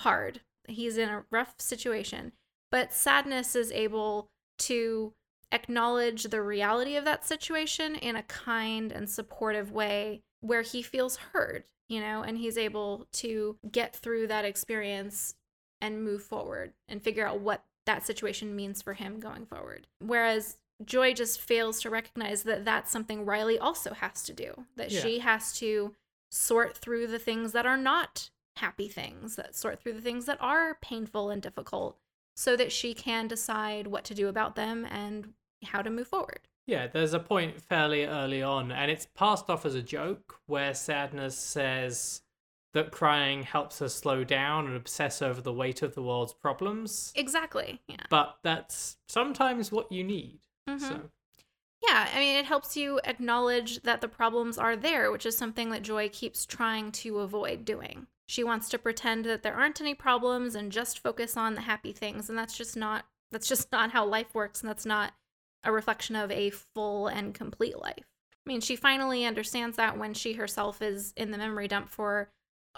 hard. He's in a rough situation. But Sadness is able to acknowledge the reality of that situation in a kind and supportive way where he feels heard, you know, and he's able to get through that experience and move forward and figure out what that situation means for him going forward. Whereas Joy just fails to recognize that that's something Riley also has to do, that she has to sort through the things that are not happy things, that sort through the things that are painful and difficult, so that she can decide what to do about them and how to move forward. Yeah, there's a point fairly early on, and it's passed off as a joke, where Sadness says that crying helps her slow down and obsess over the weight of the world's problems. Exactly, yeah. But that's sometimes what you need. Mm-hmm. So. Yeah, I mean, it helps you acknowledge that the problems are there, which is something that Joy keeps trying to avoid doing. She wants to pretend that there aren't any problems and just focus on the happy things, and that's just not how life works, and that's not a reflection of a full and complete life. I mean, she finally understands that when she herself is in the memory dump for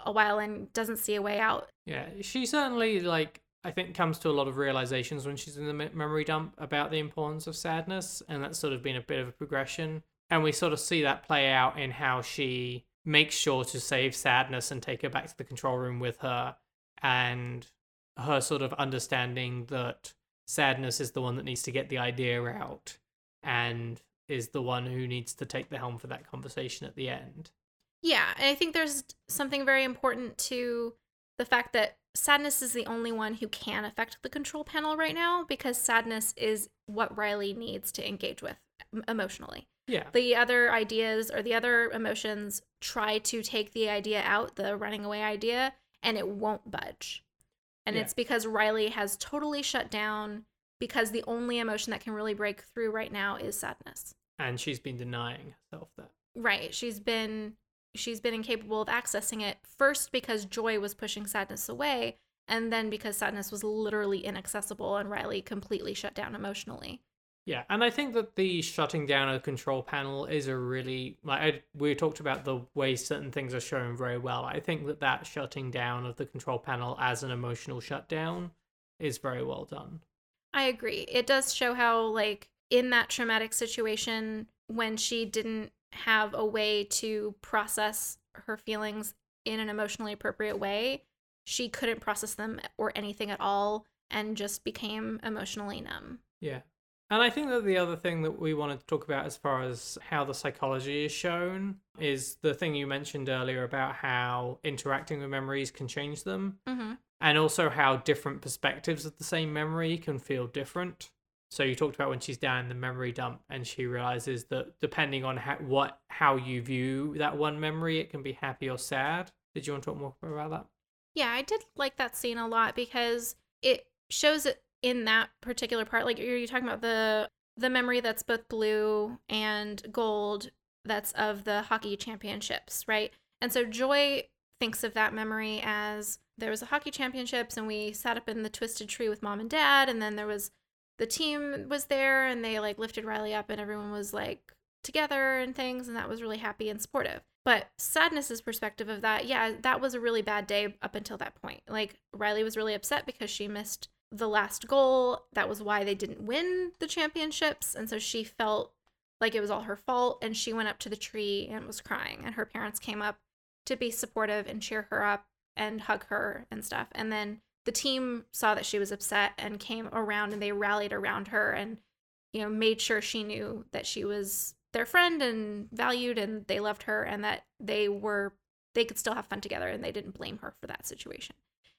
a while and doesn't see a way out. Yeah, she certainly, like, I think comes to a lot of realizations when she's in the memory dump about the importance of sadness, and that's sort of been a bit of a progression. And we sort of see that play out in how she makes sure to save Sadness and take her back to the control room with her, and her sort of understanding that Sadness is the one that needs to get the idea out and is the one who needs to take the helm for that conversation at the end. Yeah, and I think there's something very important to the fact that Sadness is the only one who can affect the control panel right now, because Sadness is what Riley needs to engage with emotionally. Yeah. The other ideas or the other emotions try to take the idea out, the running away idea, and it won't budge. And it's because Riley has totally shut down, because the only emotion that can really break through right now is sadness. And she's been denying herself that. Right. She's been incapable of accessing it, first because Joy was pushing sadness away, and then because sadness was literally inaccessible and Riley completely shut down emotionally. Yeah, and I think that the shutting down of the control panel is a really, we talked about the way certain things are shown very well. I think that shutting down of the control panel as an emotional shutdown is very well done. I agree. It does show how, like, in that traumatic situation, when she didn't have a way to process her feelings in an emotionally appropriate way, she couldn't process them or anything at all and just became emotionally numb. Yeah. And I think that the other thing that we wanted to talk about as far as how the psychology is shown is the thing you mentioned earlier about how interacting with memories can change them, mm-hmm. and also how different perspectives of the same memory can feel different. So you talked about when she's down in the memory dump and she realizes that depending on how you view that one memory, it can be happy or sad. Did you want to talk more about that? Yeah, I did like that scene a lot because it shows it. In that particular part, like, you're talking about the memory that's both blue and gold, that's of the hockey championships, right? And so Joy thinks of that memory as, there was a hockey championships and we sat up in the twisted tree with mom and dad, and then there was the team was there and they, like, lifted Riley up and everyone was, like, together and things, and that was really happy and supportive. But Sadness's perspective of that, yeah, that was a really bad day up until that point. Like, Riley was really upset because she missed the last goal. That was why they didn't win the championships, and so she felt like it was all her fault, and she went up to the tree and was crying, and her parents came up to be supportive and cheer her up and hug her and stuff. And then the team saw that she was upset and came around, and they rallied around her and, you know, made sure she knew that she was their friend and valued, and they loved her, and that they could still have fun together, and they didn't blame her for that situation.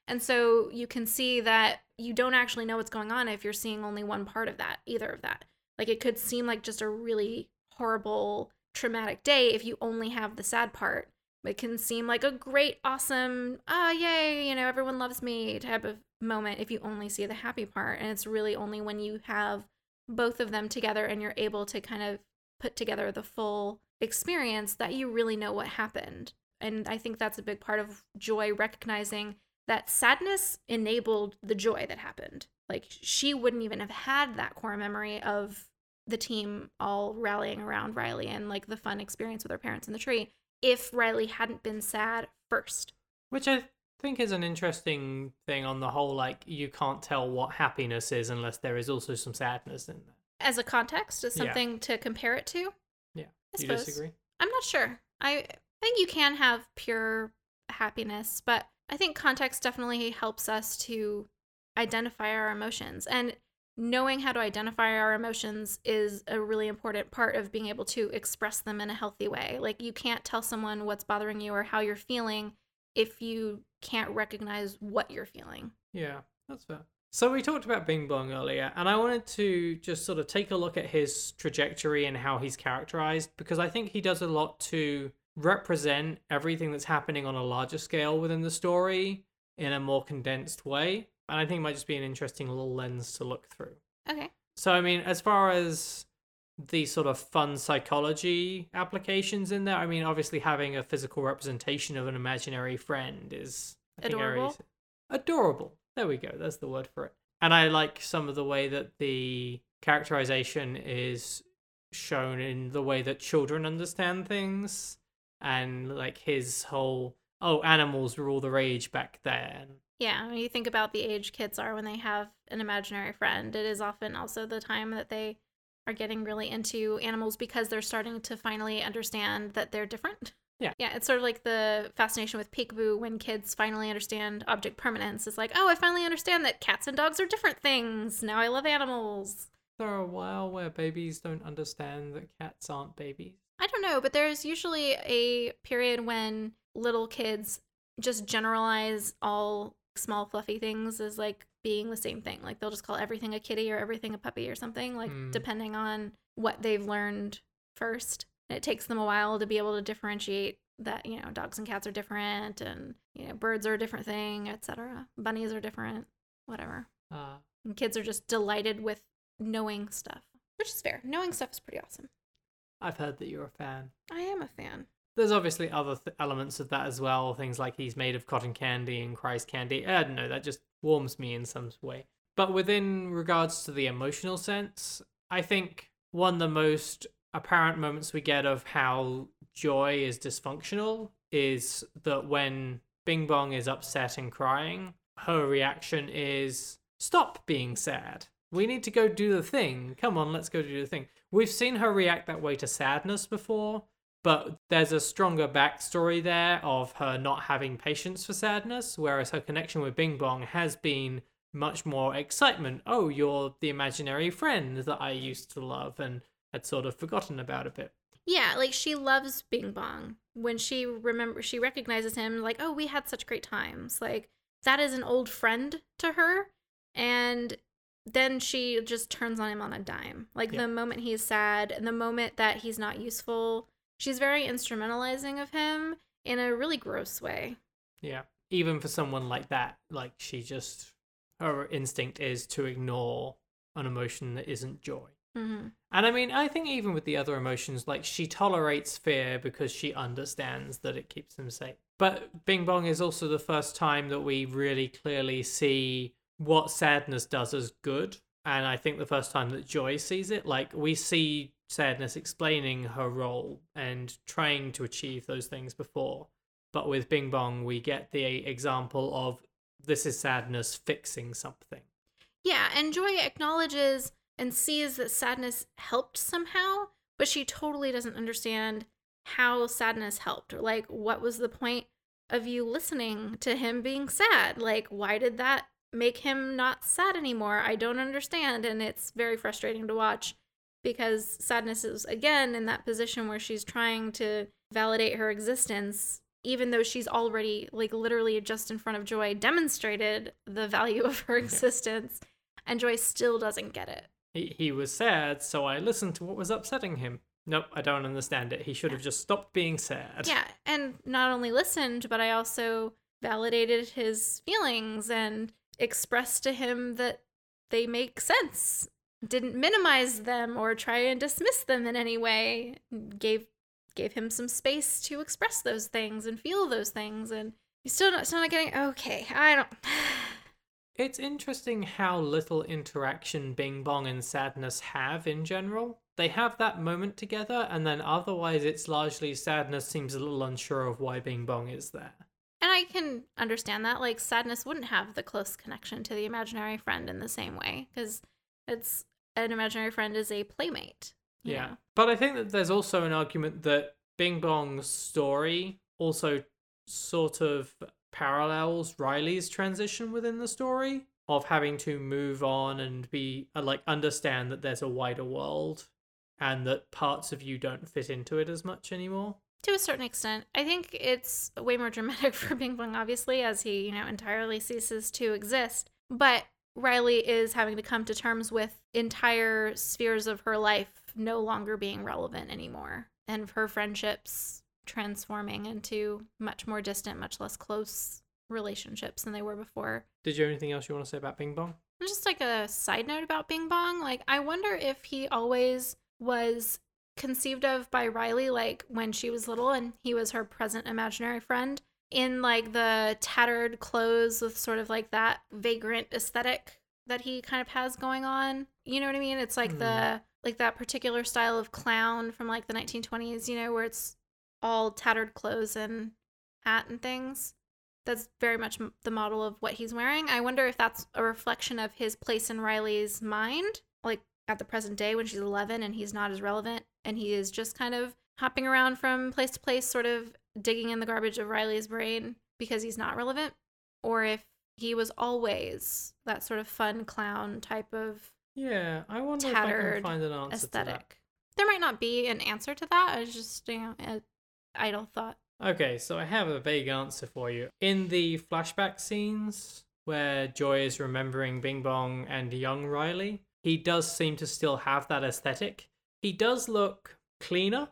And so you can see that you don't actually know what's going on if you're seeing only one part of that, either of that. Like, it could seem like just a really horrible, traumatic day if you only have the sad part. It can seem like a great, awesome, yay, you know, everyone loves me type of moment if you only see the happy part. And it's really only when you have both of them together and you're able to kind of put together the full experience that you really know what happened. And I think that's a big part of joy, recognizing that sadness enabled the joy that happened. Like, she wouldn't even have had that core memory of the team all rallying around Riley and, like, the fun experience with her parents in the tree if Riley hadn't been sad first. Which I think is an interesting thing on the whole, like, you can't tell what happiness is unless there is also some sadness in there. As a context, as something to compare it to? Yeah. I suppose. You disagree? I'm not sure. I think you can have pure happiness, but I think context definitely helps us to identify our emotions. And knowing how to identify our emotions is a really important part of being able to express them in a healthy way. Like, you can't tell someone what's bothering you or how you're feeling if you can't recognize what you're feeling. Yeah, that's fair. So we talked about Bing Bong earlier, and I wanted to just sort of take a look at his trajectory and how he's characterized, because I think he does a lot to represent everything that's happening on a larger scale within the story in a more condensed way. And I think it might just be an interesting little lens to look through. Okay. So, I mean, as far as the sort of fun psychology applications in there, I mean, obviously having a physical representation of an imaginary friend is... Adorable. There we go. That's the word for it. And I like some of the way that the characterization is shown in the way that children understand things. And, like, his whole, animals were all the rage back then. Yeah, when you think about the age kids are when they have an imaginary friend, it is often also the time that they are getting really into animals because they're starting to finally understand that they're different. Yeah. Yeah, it's sort of like the fascination with peekaboo when kids finally understand object permanence. It's like, I finally understand that cats and dogs are different things. Now I love animals. There are a while where babies don't understand that cats aren't babies. I don't know, but there's usually a period when little kids just generalize all small fluffy things as, like, being the same thing. Like, they'll just call everything a kitty or everything a puppy or something, like, depending on what they've learned first. And it takes them a while to be able to differentiate that, you know, dogs and cats are different and, you know, birds are a different thing, etc. Bunnies are different, whatever. And kids are just delighted with knowing stuff, which is fair. Knowing stuff is pretty awesome. I've heard that you're a fan. I am a fan. There's obviously other elements of that as well. Things like he's made of cotton candy and Christ candy. I don't know. That just warms me in some way. But within regards to the emotional sense, I think one of the most apparent moments we get of how joy is dysfunctional is that when Bing Bong is upset and crying, her reaction is, stop being sad. We need to go do the thing. Come on, let's go do the thing. We've seen her react that way to sadness before, but there's a stronger backstory there of her not having patience for sadness, whereas her connection with Bing Bong has been much more excitement. Oh, you're the imaginary friend that I used to love and had sort of forgotten about a bit. Yeah, like, she loves Bing Bong. When she recognizes him, like, oh, we had such great times. Like, that is an old friend to her, and then she just turns on him on a dime. Like, the moment he's sad and the moment that he's not useful, she's very instrumentalizing of him in a really gross way. Yeah. Even for someone like that, like, she just, her instinct is to ignore an emotion that isn't joy. Mm-hmm. And I mean, I think even with the other emotions, like, she tolerates fear because she understands that it keeps them safe. But Bing Bong is also the first time that we really clearly see what sadness does as good, and I think the first time that joy sees it, like, we see sadness explaining her role and trying to achieve those things before, but with Bing Bong we get the example of this is sadness fixing something. Yeah, and joy acknowledges and sees that sadness helped somehow, but she totally doesn't understand how sadness helped, or, like, what was the point of you listening to him being sad? Like, why did that make him not sad anymore? I don't understand. And it's very frustrating to watch because sadness is, again, in that position where she's trying to validate her existence, even though she's already, like, literally just in front of joy demonstrated the value of her existence, and joy still doesn't get it. He was sad, so I listened to what was upsetting him. Nope, I don't understand it. He should have just stopped being sad. Yeah, and not only listened, but I also validated his feelings and express to him that they make sense, didn't minimize them or try and dismiss them in any way, gave gave him some space to express those things and feel those things, and he's still not getting. Okay, I don't. It's interesting how little interaction Bing Bong and Sadness have in general. They have that moment together, and then otherwise it's largely Sadness seems a little unsure of why Bing Bong is there. And I can understand that. Like, Sadness wouldn't have the close connection to the imaginary friend in the same way, because it's an imaginary friend is a playmate. Yeah. Know? But I think that there's also an argument that Bing Bong's story also sort of parallels Riley's transition within the story of having to move on and be like, understand that there's a wider world and that parts of you don't fit into it as much anymore. To a certain extent. I think it's way more dramatic for Bing Bong, obviously, as he, entirely ceases to exist. But Riley is having to come to terms with entire spheres of her life no longer being relevant anymore, and her friendships transforming into much more distant, much less close relationships than they were before. Did you have anything else you want to say about Bing Bong? Just like a side note about Bing Bong. Like, I wonder if he always was conceived of by Riley, like when she was little and he was her present imaginary friend, in like the tattered clothes with sort of like that vagrant aesthetic that he kind of has going on. You know what I mean? It's like the like that particular style of clown from like the 1920s, where it's all tattered clothes and hat and things. That's very much the model of what he's wearing. I wonder if that's a reflection of his place in Riley's mind, like at the present day when she's 11 and he's not as relevant. And he is just kind of hopping around from place to place, sort of digging in the garbage of Riley's brain because he's not relevant. Or if he was always that sort of fun clown type of I wonder if I can find an answer aesthetic. To that. There might not be an answer to that. It's just an idle thought. Okay, so I have a vague answer for you. In the flashback scenes where Joy is remembering Bing Bong and young Riley, he does seem to still have that aesthetic. He does look cleaner,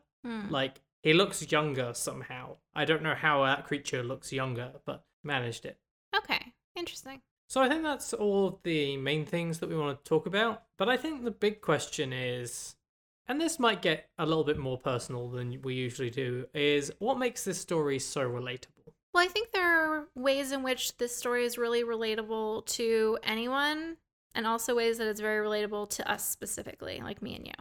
like he looks younger somehow. I don't know how that creature looks younger, but managed it. Okay, interesting. So I think that's all the main things that we want to talk about. But I think the big question is, and this might get a little bit more personal than we usually do, is what makes this story so relatable? Well, I think there are ways in which this story is really relatable to anyone, and also ways that it's very relatable to us specifically, like me and you.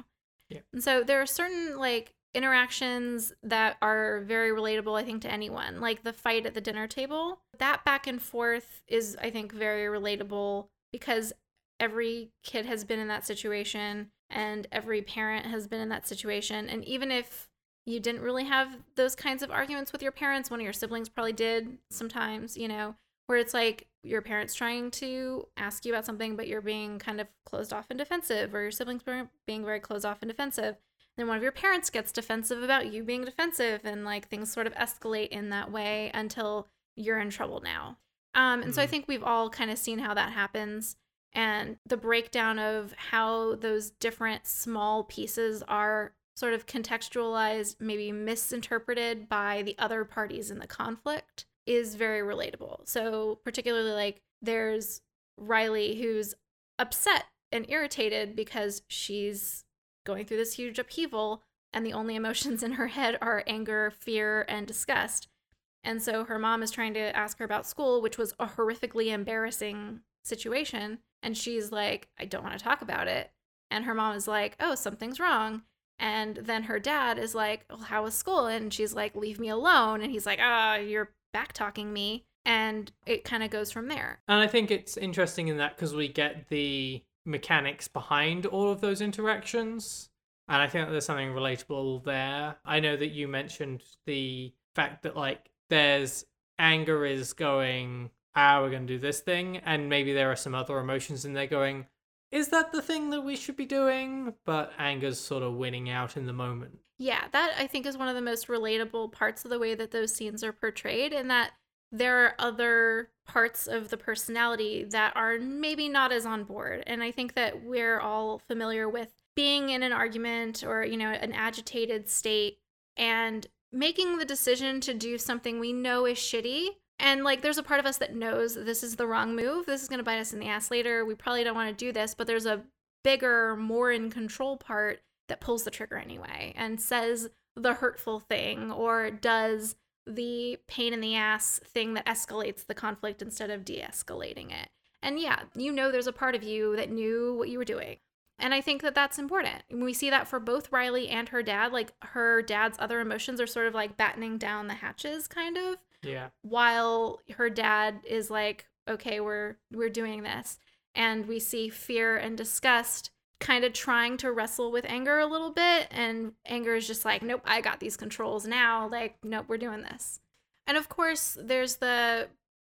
Yeah. And so there are certain like interactions that are very relatable, I think, to anyone, like the fight at the dinner table. That back and forth is, I think, very relatable because every kid has been in that situation and every parent has been in that situation. And even if you didn't really have those kinds of arguments with your parents, one of your siblings probably did sometimes, where it's like your parents trying to ask you about something, but you're being kind of closed off and defensive, or your siblings being very closed off and defensive. And then one of your parents gets defensive about you being defensive, and like things sort of escalate in that way until you're in trouble now. And so I think we've all kind of seen how that happens, and the breakdown of how those different small pieces are sort of contextualized, maybe misinterpreted by the other parties in the conflict, is very relatable. So particularly like there's Riley, who's upset and irritated because she's going through this huge upheaval and the only emotions in her head are anger, fear, and disgust. And so her mom is trying to ask her about school, which was a horrifically embarrassing situation. And she's like, I don't want to talk about it. And her mom is like, oh, something's wrong. And then her dad is like, well, how was school? And she's like, leave me alone. And he's like, you're back-talking me, and it kind of goes from there. And I think it's interesting in that because we get the mechanics behind all of those interactions, and I think that there's something relatable there. I know that you mentioned the fact that like there's anger is going, we're going to do this thing, and maybe there are some other emotions in there going, is that the thing that we should be doing? But anger's sort of winning out in the moment. Yeah, that I think is one of the most relatable parts of the way that those scenes are portrayed, and that there are other parts of the personality that are maybe not as on board. And I think that we're all familiar with being in an argument or, an agitated state and making the decision to do something we know is shitty. And like there's a part of us that knows this is the wrong move. This is going to bite us in the ass later. We probably don't want to do this, but there's a bigger, more in control part that pulls the trigger anyway and says, the hurtful thing or does the pain in the ass thing that escalates the conflict instead of de-escalating it. And yeah, you know, there's a part of you that knew what you were doing. And I think that that's important. And we see that for both Riley and her dad, like her dad's other emotions are sort of like battening down the hatches kind of. Yeah. While her dad is like, okay, we're doing this. And we see fear and disgust kind of trying to wrestle with anger a little bit. And anger is just like, nope, I got these controls now. Like, nope, we're doing this. And of course, there's the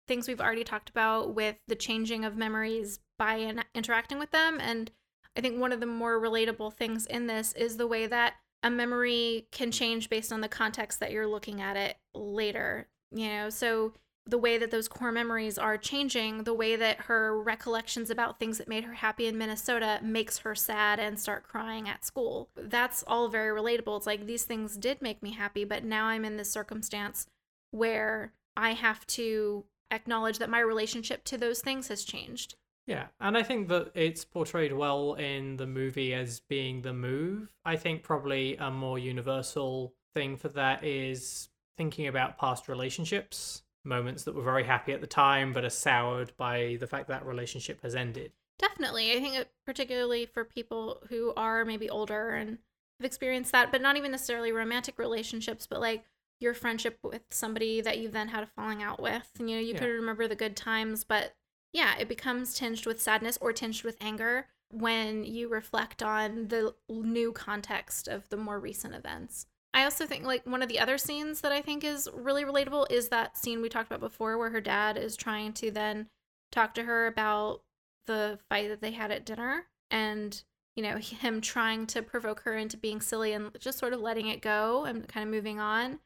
things we've already talked about with the changing of memories by interacting with them. And I think one of the more relatable things in this is the way that a memory can change based on the context that you're looking at it later, you know? So the way that those core memories are changing, the way that her recollections about things that made her happy in Minnesota makes her sad and start crying at school. That's all very relatable. It's like, these things did make me happy, but now I'm in this circumstance where I have to acknowledge that my relationship to those things has changed. Yeah, and I think that it's portrayed well in the movie as being the move. I think probably a more universal thing for that is thinking about past relationships, moments that were very happy at the time but are soured by the fact that relationship has ended. Definitely. I think it, particularly for people who are maybe older and have experienced that, but not even necessarily romantic relationships, but like your friendship with somebody that you then had a falling out with. And, you know, you could remember the good times, but yeah, it becomes tinged with sadness or tinged with anger when you reflect on the new context of the more recent events. I also think like one of the other scenes that I think is really relatable is that scene we talked about before where her dad is trying to then talk to her about the fight that they had at dinner and, you know, him trying to provoke her into being silly and just sort of letting it go and kind of moving on.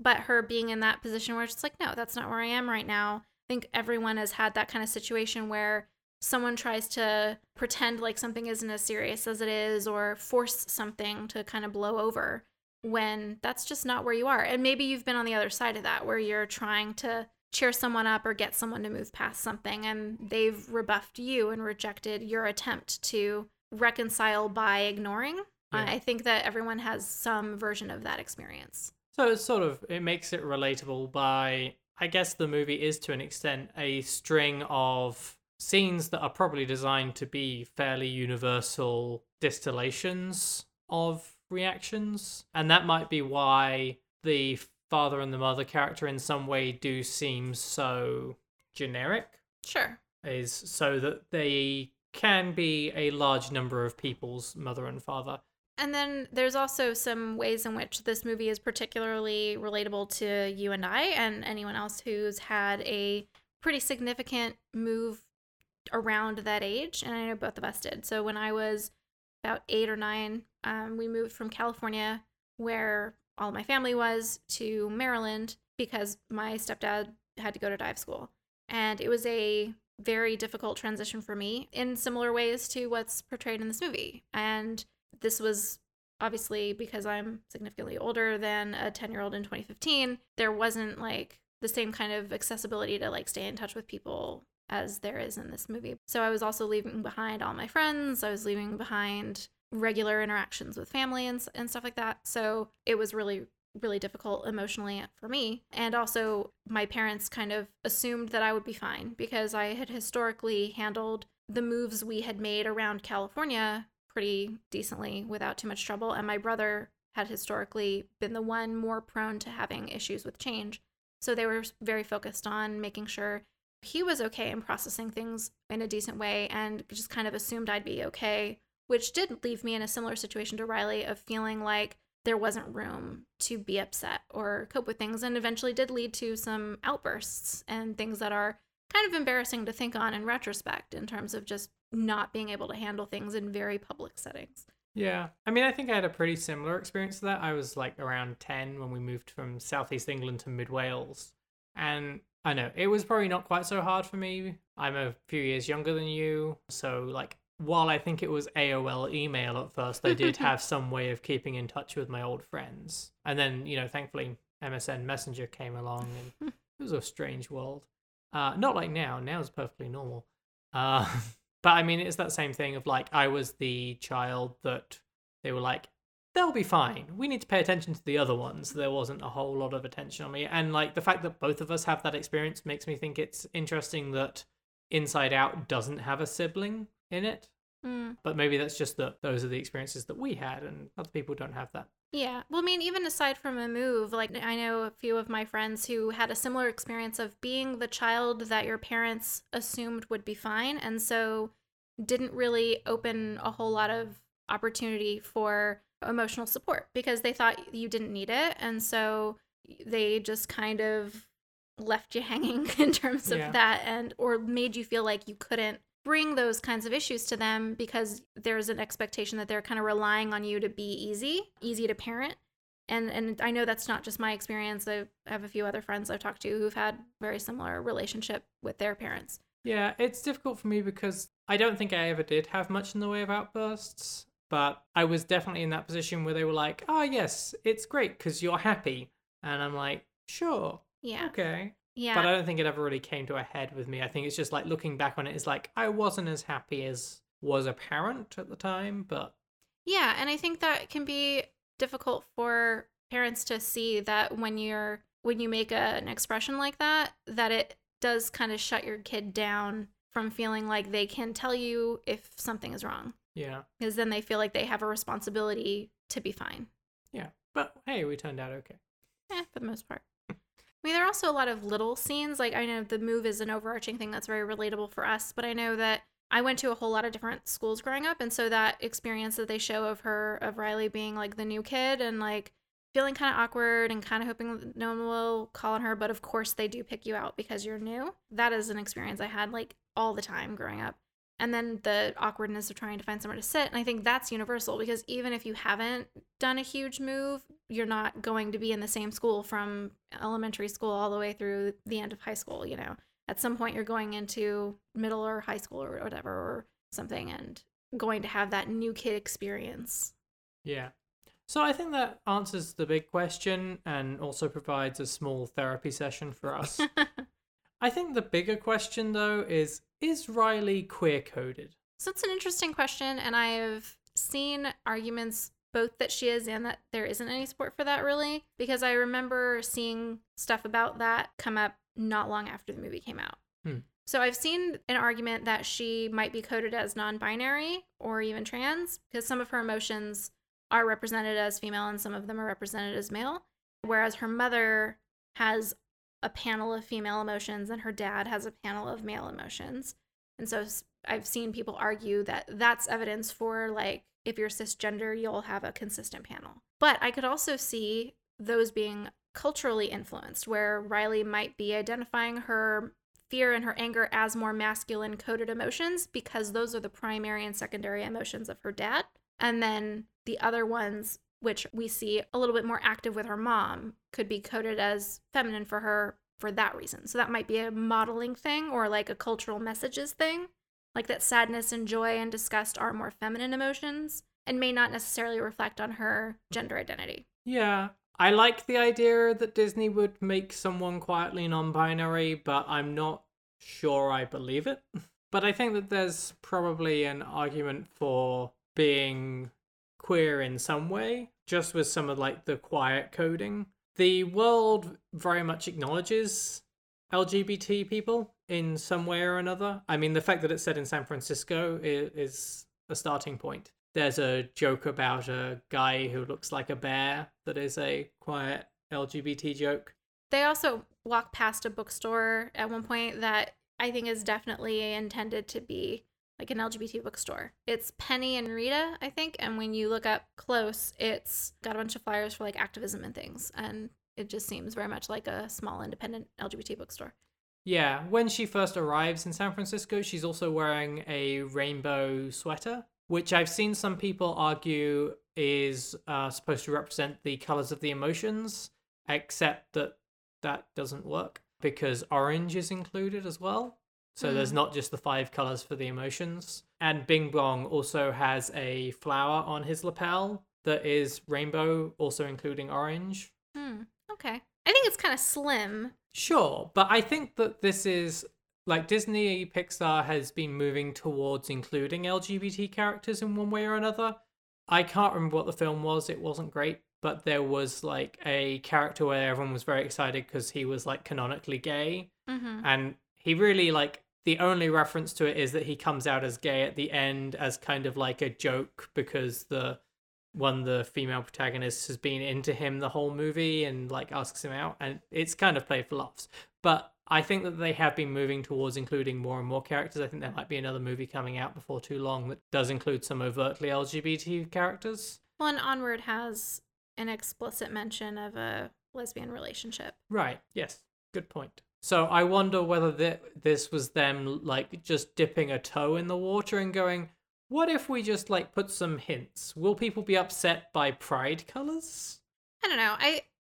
But her being in that position where it's like, no, that's not where I am right now. I think everyone has had that kind of situation where someone tries to pretend like something isn't as serious as it is or force something to kind of blow over when that's just not where you are. And maybe you've been on the other side of that where you're trying to cheer someone up or get someone to move past something and they've rebuffed you and rejected your attempt to reconcile by ignoring. Yeah. I think that everyone has some version of that experience. So it's sort of, it makes it relatable by... I guess the movie is, to an extent, a string of scenes that are probably designed to be fairly universal distillations of reactions. And that might be why the father and the mother character in some way do seem so generic. Sure. Is so that they can be a large number of people's mother and father. And then there's also some ways in which this movie is particularly relatable to you and I and anyone else who's had a pretty significant move around that age. And I know both of us did. So when I was about 8 or 9, we moved from California, where all my family was, to Maryland because my stepdad had to go to dive school. And it was a very difficult transition for me in similar ways to what's portrayed in this movie. And this was obviously because I'm significantly older than a 10-year-old in 2015. There wasn't like the same kind of accessibility to like stay in touch with people as there is in this movie. So I was also leaving behind all my friends. I was leaving behind regular interactions with family and stuff like that. So it was really, really difficult emotionally for me. And also my parents kind of assumed that I would be fine because I had historically handled the moves we had made around California pretty decently without too much trouble, and my brother had historically been the one more prone to having issues with change. So they were very focused on making sure he was okay and processing things in a decent way, and just kind of assumed I'd be okay, which did leave me in a similar situation to Riley of feeling like there wasn't room to be upset or cope with things, and eventually did lead to some outbursts and things that are kind of embarrassing to think on in retrospect in terms of just not being able to handle things in very public settings. Yeah. I mean, I think I had a pretty similar experience to that. I was like around 10 when we moved from Southeast England to Mid Wales. And I know it was probably not quite so hard for me. I'm a few years younger than you. So like, while I think it was AOL email at first, I did have some way of keeping in touch with my old friends. And then, you know, thankfully MSN Messenger came along and it was a strange world. Not like now. Now is perfectly normal. But I mean, it's that same thing of like, I was the child that they were like, they'll be fine. We need to pay attention to the other ones. There wasn't a whole lot of attention on me. And like the fact that both of us have that experience makes me think it's interesting that Inside Out doesn't have a sibling in it. Mm. But maybe that's just that those are the experiences that we had and other people don't have that. Yeah. Well, I mean, even aside from a move, like I know a few of my friends who had a similar experience of being the child that your parents assumed would be fine. And so didn't really open a whole lot of opportunity for emotional support because they thought you didn't need it. And so they just kind of left you hanging in terms of that and or made you feel like you couldn't bring those kinds of issues to them because there's an expectation that they're kind of relying on you to be easy to parent. And I know that's not just my experience. I have a few other friends I've talked to who've had very similar relationship with their parents. Yeah, it's difficult for me because I don't think I ever did have much in the way of outbursts, but I was definitely in that position where they were like, oh, yes, it's great because you're happy. And I'm like, sure. Yeah. Okay. Yeah. But I don't think it ever really came to a head with me. I think it's just like looking back on it is like I wasn't as happy as was apparent at the time, but. Yeah, and I think that can be difficult for parents to see that when you make an expression like that, that it does kind of shut your kid down from feeling like they can tell you if something is wrong. Yeah. Because then they feel like they have a responsibility to be fine. Yeah. But hey, we turned out okay. Yeah, for the most part. I mean, there are also a lot of little scenes. Like, I know the move is an overarching thing that's very relatable for us, but I know that I went to a whole lot of different schools growing up, and so that experience that they show of Riley being, like, the new kid and, like, feeling kind of awkward and kind of hoping no one will call on her, but of course they do pick you out because you're new. That is an experience I had, like, all the time growing up. And then the awkwardness of trying to find somewhere to sit, and I think that's universal because even if you haven't done a huge move, you're not going to be in the same school from elementary school all the way through the end of high school, you know. At some point you're going into middle or high school or whatever or something and going to have that new kid experience. Yeah. So I think that answers the big question and also provides a small therapy session for us. I think the bigger question, though, is Riley queer-coded? So it's an interesting question, and I have seen arguments both that she is and that there isn't any support for that, really, because I remember seeing stuff about that come up not long after the movie came out. Hmm. So I've seen an argument that she might be coded as non-binary or even trans, because some of her emotions are represented as female and some of them are represented as male, whereas her mother has a panel of female emotions and her dad has a panel of male emotions. And so I've seen people argue that that's evidence for, like, if you're cisgender, you'll have a consistent panel. But I could also see those being culturally influenced, where Riley might be identifying her fear and her anger as more masculine coded emotions because those are the primary and secondary emotions of her dad. And then the other ones, which we see a little bit more active with her mom, could be coded as feminine for her for that reason. So that might be a modeling thing or like a cultural messages thing, like that sadness and joy and disgust are more feminine emotions and may not necessarily reflect on her gender identity. Yeah, I like the idea that Disney would make someone quietly non-binary, but I'm not sure I believe it. But I think that there's probably an argument for being queer in some way, just with some of, like, the quiet coding. The world very much acknowledges LGBT people in some way or another. I mean, the fact that it's set in San Francisco is a starting point. There's a joke about a guy who looks like a bear that is a quiet LGBT joke. They also walk past a bookstore at one point that I think is definitely intended to be like an LGBT bookstore. It's Penny and Rita, I think. And when you look up close, it's got a bunch of flyers for, like, activism and things. And it just seems very much like a small independent LGBT bookstore. Yeah. When she first arrives in San Francisco, she's also wearing a rainbow sweater, which I've seen some people argue is supposed to represent the colors of the emotions, except that doesn't work because orange is included as well. So there's not just the 5 colors for the emotions. And Bing Bong also has a flower on his lapel that is rainbow, also including orange. Mm. Okay. I think it's kind of slim. Sure. But I think that this is, like, Disney Pixar has been moving towards including LGBT characters in one way or another. I can't remember what the film was. It wasn't great, but there was like a character where everyone was very excited because he was like canonically gay. Mm-hmm. And he really like, the only reference to it is that he comes out as gay at the end as kind of like a joke because the female protagonist has been into him the whole movie and like asks him out, and it's kind of played for laughs. But I think that they have been moving towards including more and more characters. I think there might be another movie coming out before too long that does include some overtly LGBT characters. Well, and Onward has an explicit mention of a lesbian relationship. Right, yes, good point. So I wonder whether this was them like just dipping a toe in the water and going, what if we just like put some hints? Will people be upset by pride colors? I don't know.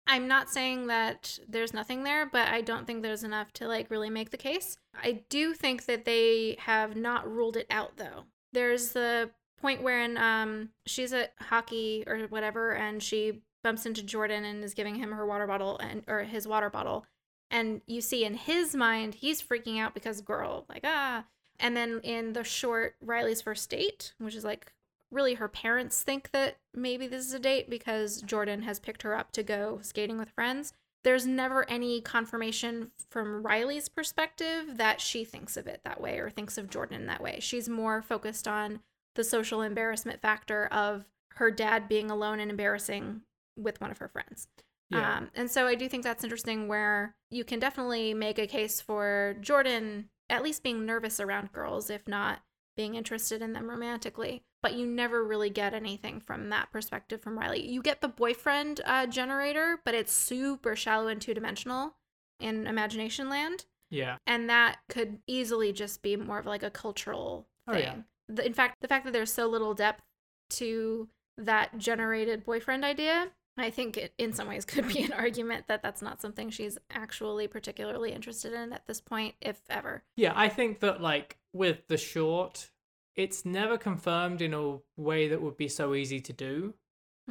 I'm not saying that there's nothing there, but I don't think there's enough to like really make the case. I do think that they have not ruled it out though. There's the point wherein she's at hockey or whatever, and she bumps into Jordan and is giving him her water bottle or his water bottle. And you see in his mind, he's freaking out because girl, like, ah. And then in the short Riley's First Date, which is like really her parents think that maybe this is a date because Jordan has picked her up to go skating with friends. There's never any confirmation from Riley's perspective that she thinks of it that way or thinks of Jordan that way. She's more focused on the social embarrassment factor of her dad being alone and embarrassing with one of her friends. Yeah. And so I do think that's interesting where you can definitely make a case for Jordan at least being nervous around girls, if not being interested in them romantically. But you never really get anything from that perspective from Riley. You get the boyfriend generator, but it's super shallow and two-dimensional in imagination land. Yeah. And that could easily just be more of like a cultural thing. Oh, yeah. In fact, the fact that there's so little depth to that generated boyfriend idea, I think it, in some ways, could be an argument that that's not something she's actually particularly interested in at this point, if ever. Yeah, I think that, like, with the short, it's never confirmed in a way that would be so easy to do.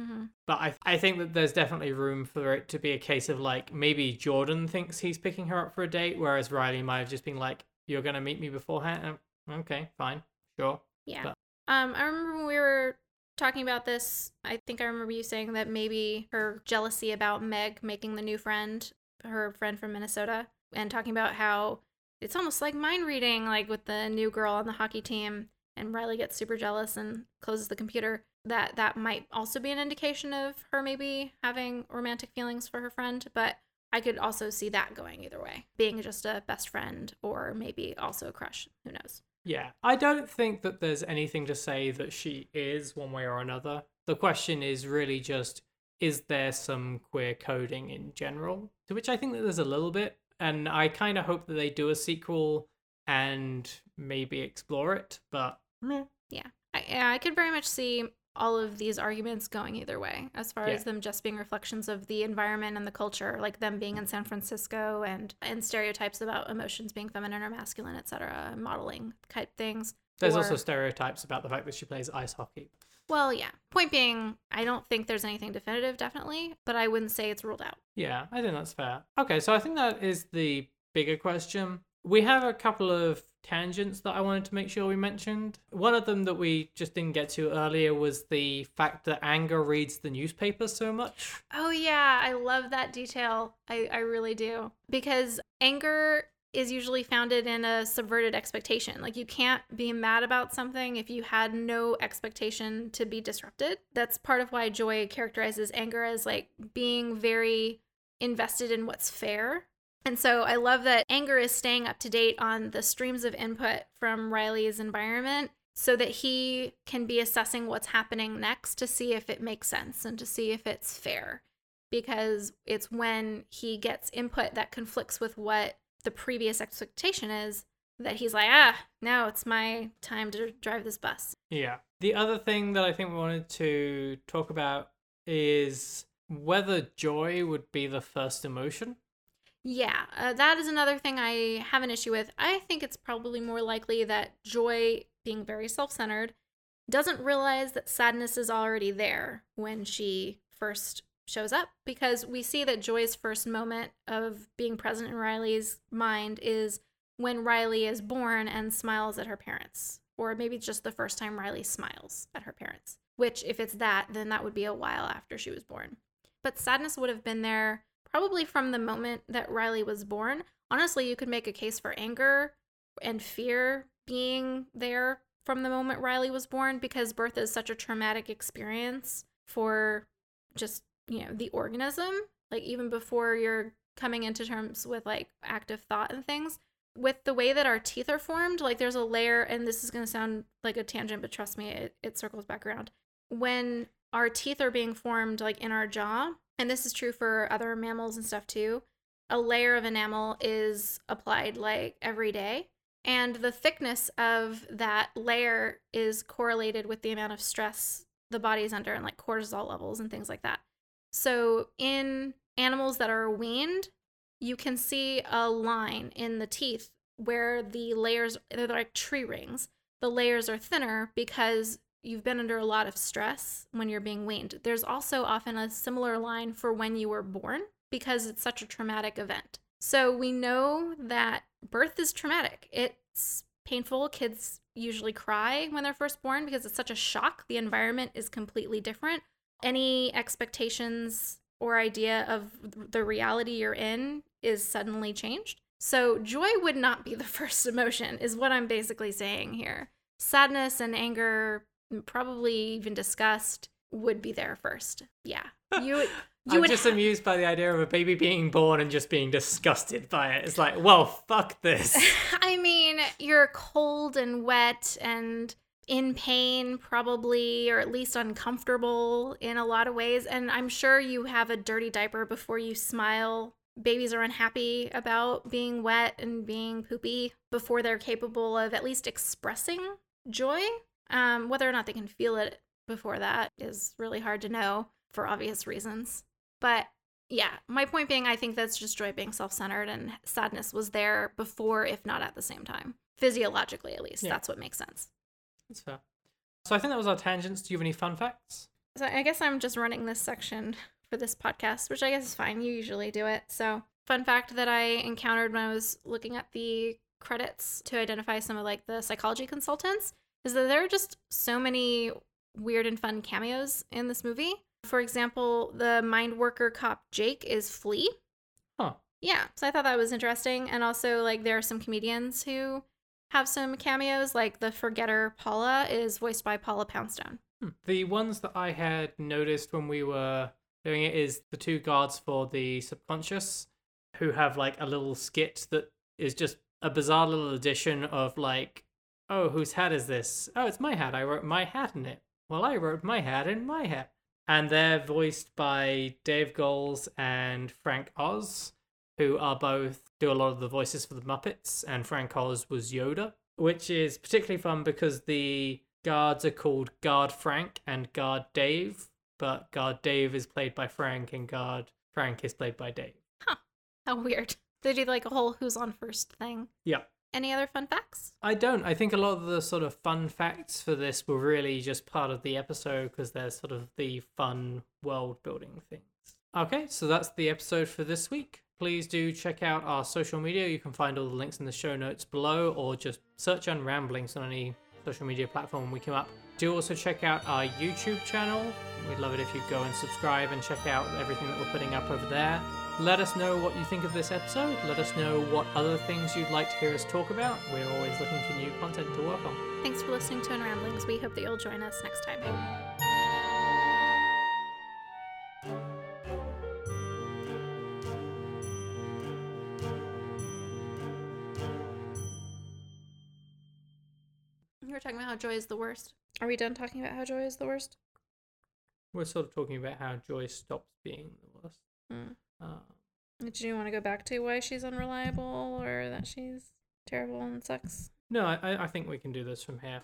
Mm-hmm. But I think that there's definitely room for it to be a case of, like, maybe Jordan thinks he's picking her up for a date, whereas Riley might have just been like, you're going to meet me beforehand? Okay, fine, sure. Yeah. But... I remember when we were... talking about this, I think I remember you saying that maybe her jealousy about Meg making the new friend, her friend from Minnesota, and talking about how it's almost like mind reading, like with the new girl on the hockey team, and Riley gets super jealous and closes the computer, that might also be an indication of her maybe having romantic feelings for her friend. But I could also see that going either way, being just a best friend or maybe also a crush. Who knows? Yeah, I don't think that there's anything to say that she is one way or another. The question is really just, is there some queer coding in general? To which I think that there's a little bit, and I kind of hope that they do a sequel and maybe explore it, but... meh. Yeah, I could very much see all of these arguments going either way, as far as them just being reflections of the environment and the culture, like them being in San Francisco and stereotypes about emotions being feminine or masculine, etc., modeling type things. There's also stereotypes about the fact that she plays ice hockey. Well, yeah. Point being, I don't think there's anything definitive, definitely, but I wouldn't say it's ruled out. Yeah, I think that's fair. Okay, so I think that is the bigger question. We have a couple of tangents that I wanted to make sure we mentioned. One of them that we just didn't get to earlier was the fact that Anger reads the newspaper so much. Oh yeah, I love that detail. I really do. Because anger is usually founded in a subverted expectation. Like you can't be mad about something if you had no expectation to be disrupted. That's part of why Joy characterizes anger as like being very invested in what's fair. And so I love that Anger is staying up to date on the streams of input from Riley's environment so that he can be assessing what's happening next to see if it makes sense and to see if it's fair. Because it's when he gets input that conflicts with what the previous expectation is that he's like, now it's my time to drive this bus. Yeah. The other thing that I think we wanted to talk about is whether joy would be the first emotion. Yeah, that is another thing I have an issue with. I think it's probably more likely that Joy, being very self-centered, doesn't realize that sadness is already there when she first shows up, because we see that Joy's first moment of being present in Riley's mind is when Riley is born and smiles at her parents, or maybe just the first time Riley smiles at her parents. which if it's that, then that would be a while after she was born. But sadness would have been there probably from the moment that Riley was born. Honestly, you could make a case for anger and fear being there from the moment Riley was born, because birth is such a traumatic experience for just, you know, the organism. Like, even before you're coming into terms with, like, active thought and things, with the way that our teeth are formed, like, there's a layer, and this is going to sound like a tangent, but trust me, it circles back around. When our teeth are being formed, like, in our jaw, and this is true for other mammals and stuff too, a layer of enamel is applied, like, every day. And the thickness of that layer is correlated with the amount of stress the body's under and, like, cortisol levels and things like that. So in animals that are weaned, you can see a line in the teeth where the layers, they're like tree rings. The layers are thinner because you've been under a lot of stress when you're being weaned. There's also often a similar line for when you were born, because it's such a traumatic event. So we know that birth is traumatic. It's painful. Kids usually cry when they're first born because it's such a shock. The environment is completely different. Any expectations or idea of the reality you're in is suddenly changed. So joy would not be the first emotion, is what I'm basically saying here. Sadness and anger, probably even disgust, would be there first. Yeah. I'm just amused by the idea of a baby being born and just being disgusted by it. It's like, well, fuck this. I mean, you're cold and wet and in pain probably, or at least uncomfortable in a lot of ways. And I'm sure you have a dirty diaper before you smile. Babies are unhappy about being wet and being poopy before they're capable of at least expressing joy. Whether or not they can feel it before that is really hard to know for obvious reasons. But yeah, my point being, I think that's just joy being self-centered, and sadness was there before, if not at the same time. Physiologically, at least. Yeah. That's what makes sense. That's fair. So I think that was our tangents. Do you have any fun facts? So I guess I'm just running this section for this podcast, which I guess is fine. You usually do it. So fun fact that I encountered when I was looking at the credits to identify some of, like, the psychology consultants is that there are just so many weird and fun cameos in this movie. For example, the mind worker cop Jake is Flea. Huh. Yeah. So I thought that was interesting. And also, like, there are some comedians who have some cameos, like the Forgetter Paula is voiced by Paula Poundstone. The ones that I had noticed when we were doing it is the two guards for the subconscious who have, like, a little skit that is just a bizarre little addition of, like, oh, whose hat is this? Oh, it's my hat. I wrote my hat in it. Well, I wrote my hat in my hat. And they're voiced by Dave Goles and Frank Oz, who are both do a lot of the voices for the Muppets, and Frank Oz was Yoda, which is particularly fun because the guards are called Guard Frank and Guard Dave, but Guard Dave is played by Frank and Guard Frank is played by Dave. Huh. How weird. They do, like, a whole who's on first thing. Yeah. Any other fun facts? I don't. I think a lot of the sort of fun facts for this were really just part of the episode because they're sort of the fun world building things. Okay, so that's the episode for this week. Please do check out our social media. You can find all the links in the show notes below, or just search Unramblings on any social media platform when we come up. Do also check out our YouTube channel. We'd love it if you go and subscribe and check out everything that we're putting up over there. Let us know what you think of this episode. Let us know what other things you'd like to hear us talk about. We're always looking for new content to work on. Thanks for listening to Unramblings. We hope that you'll join us next time. We're talking about how joy is the worst. Are we done talking about how joy is the worst? We're sort of talking about how joy stops being the worst. Did you want to go back to why she's unreliable or that she's terrible and sucks? No, I think we can do this from here.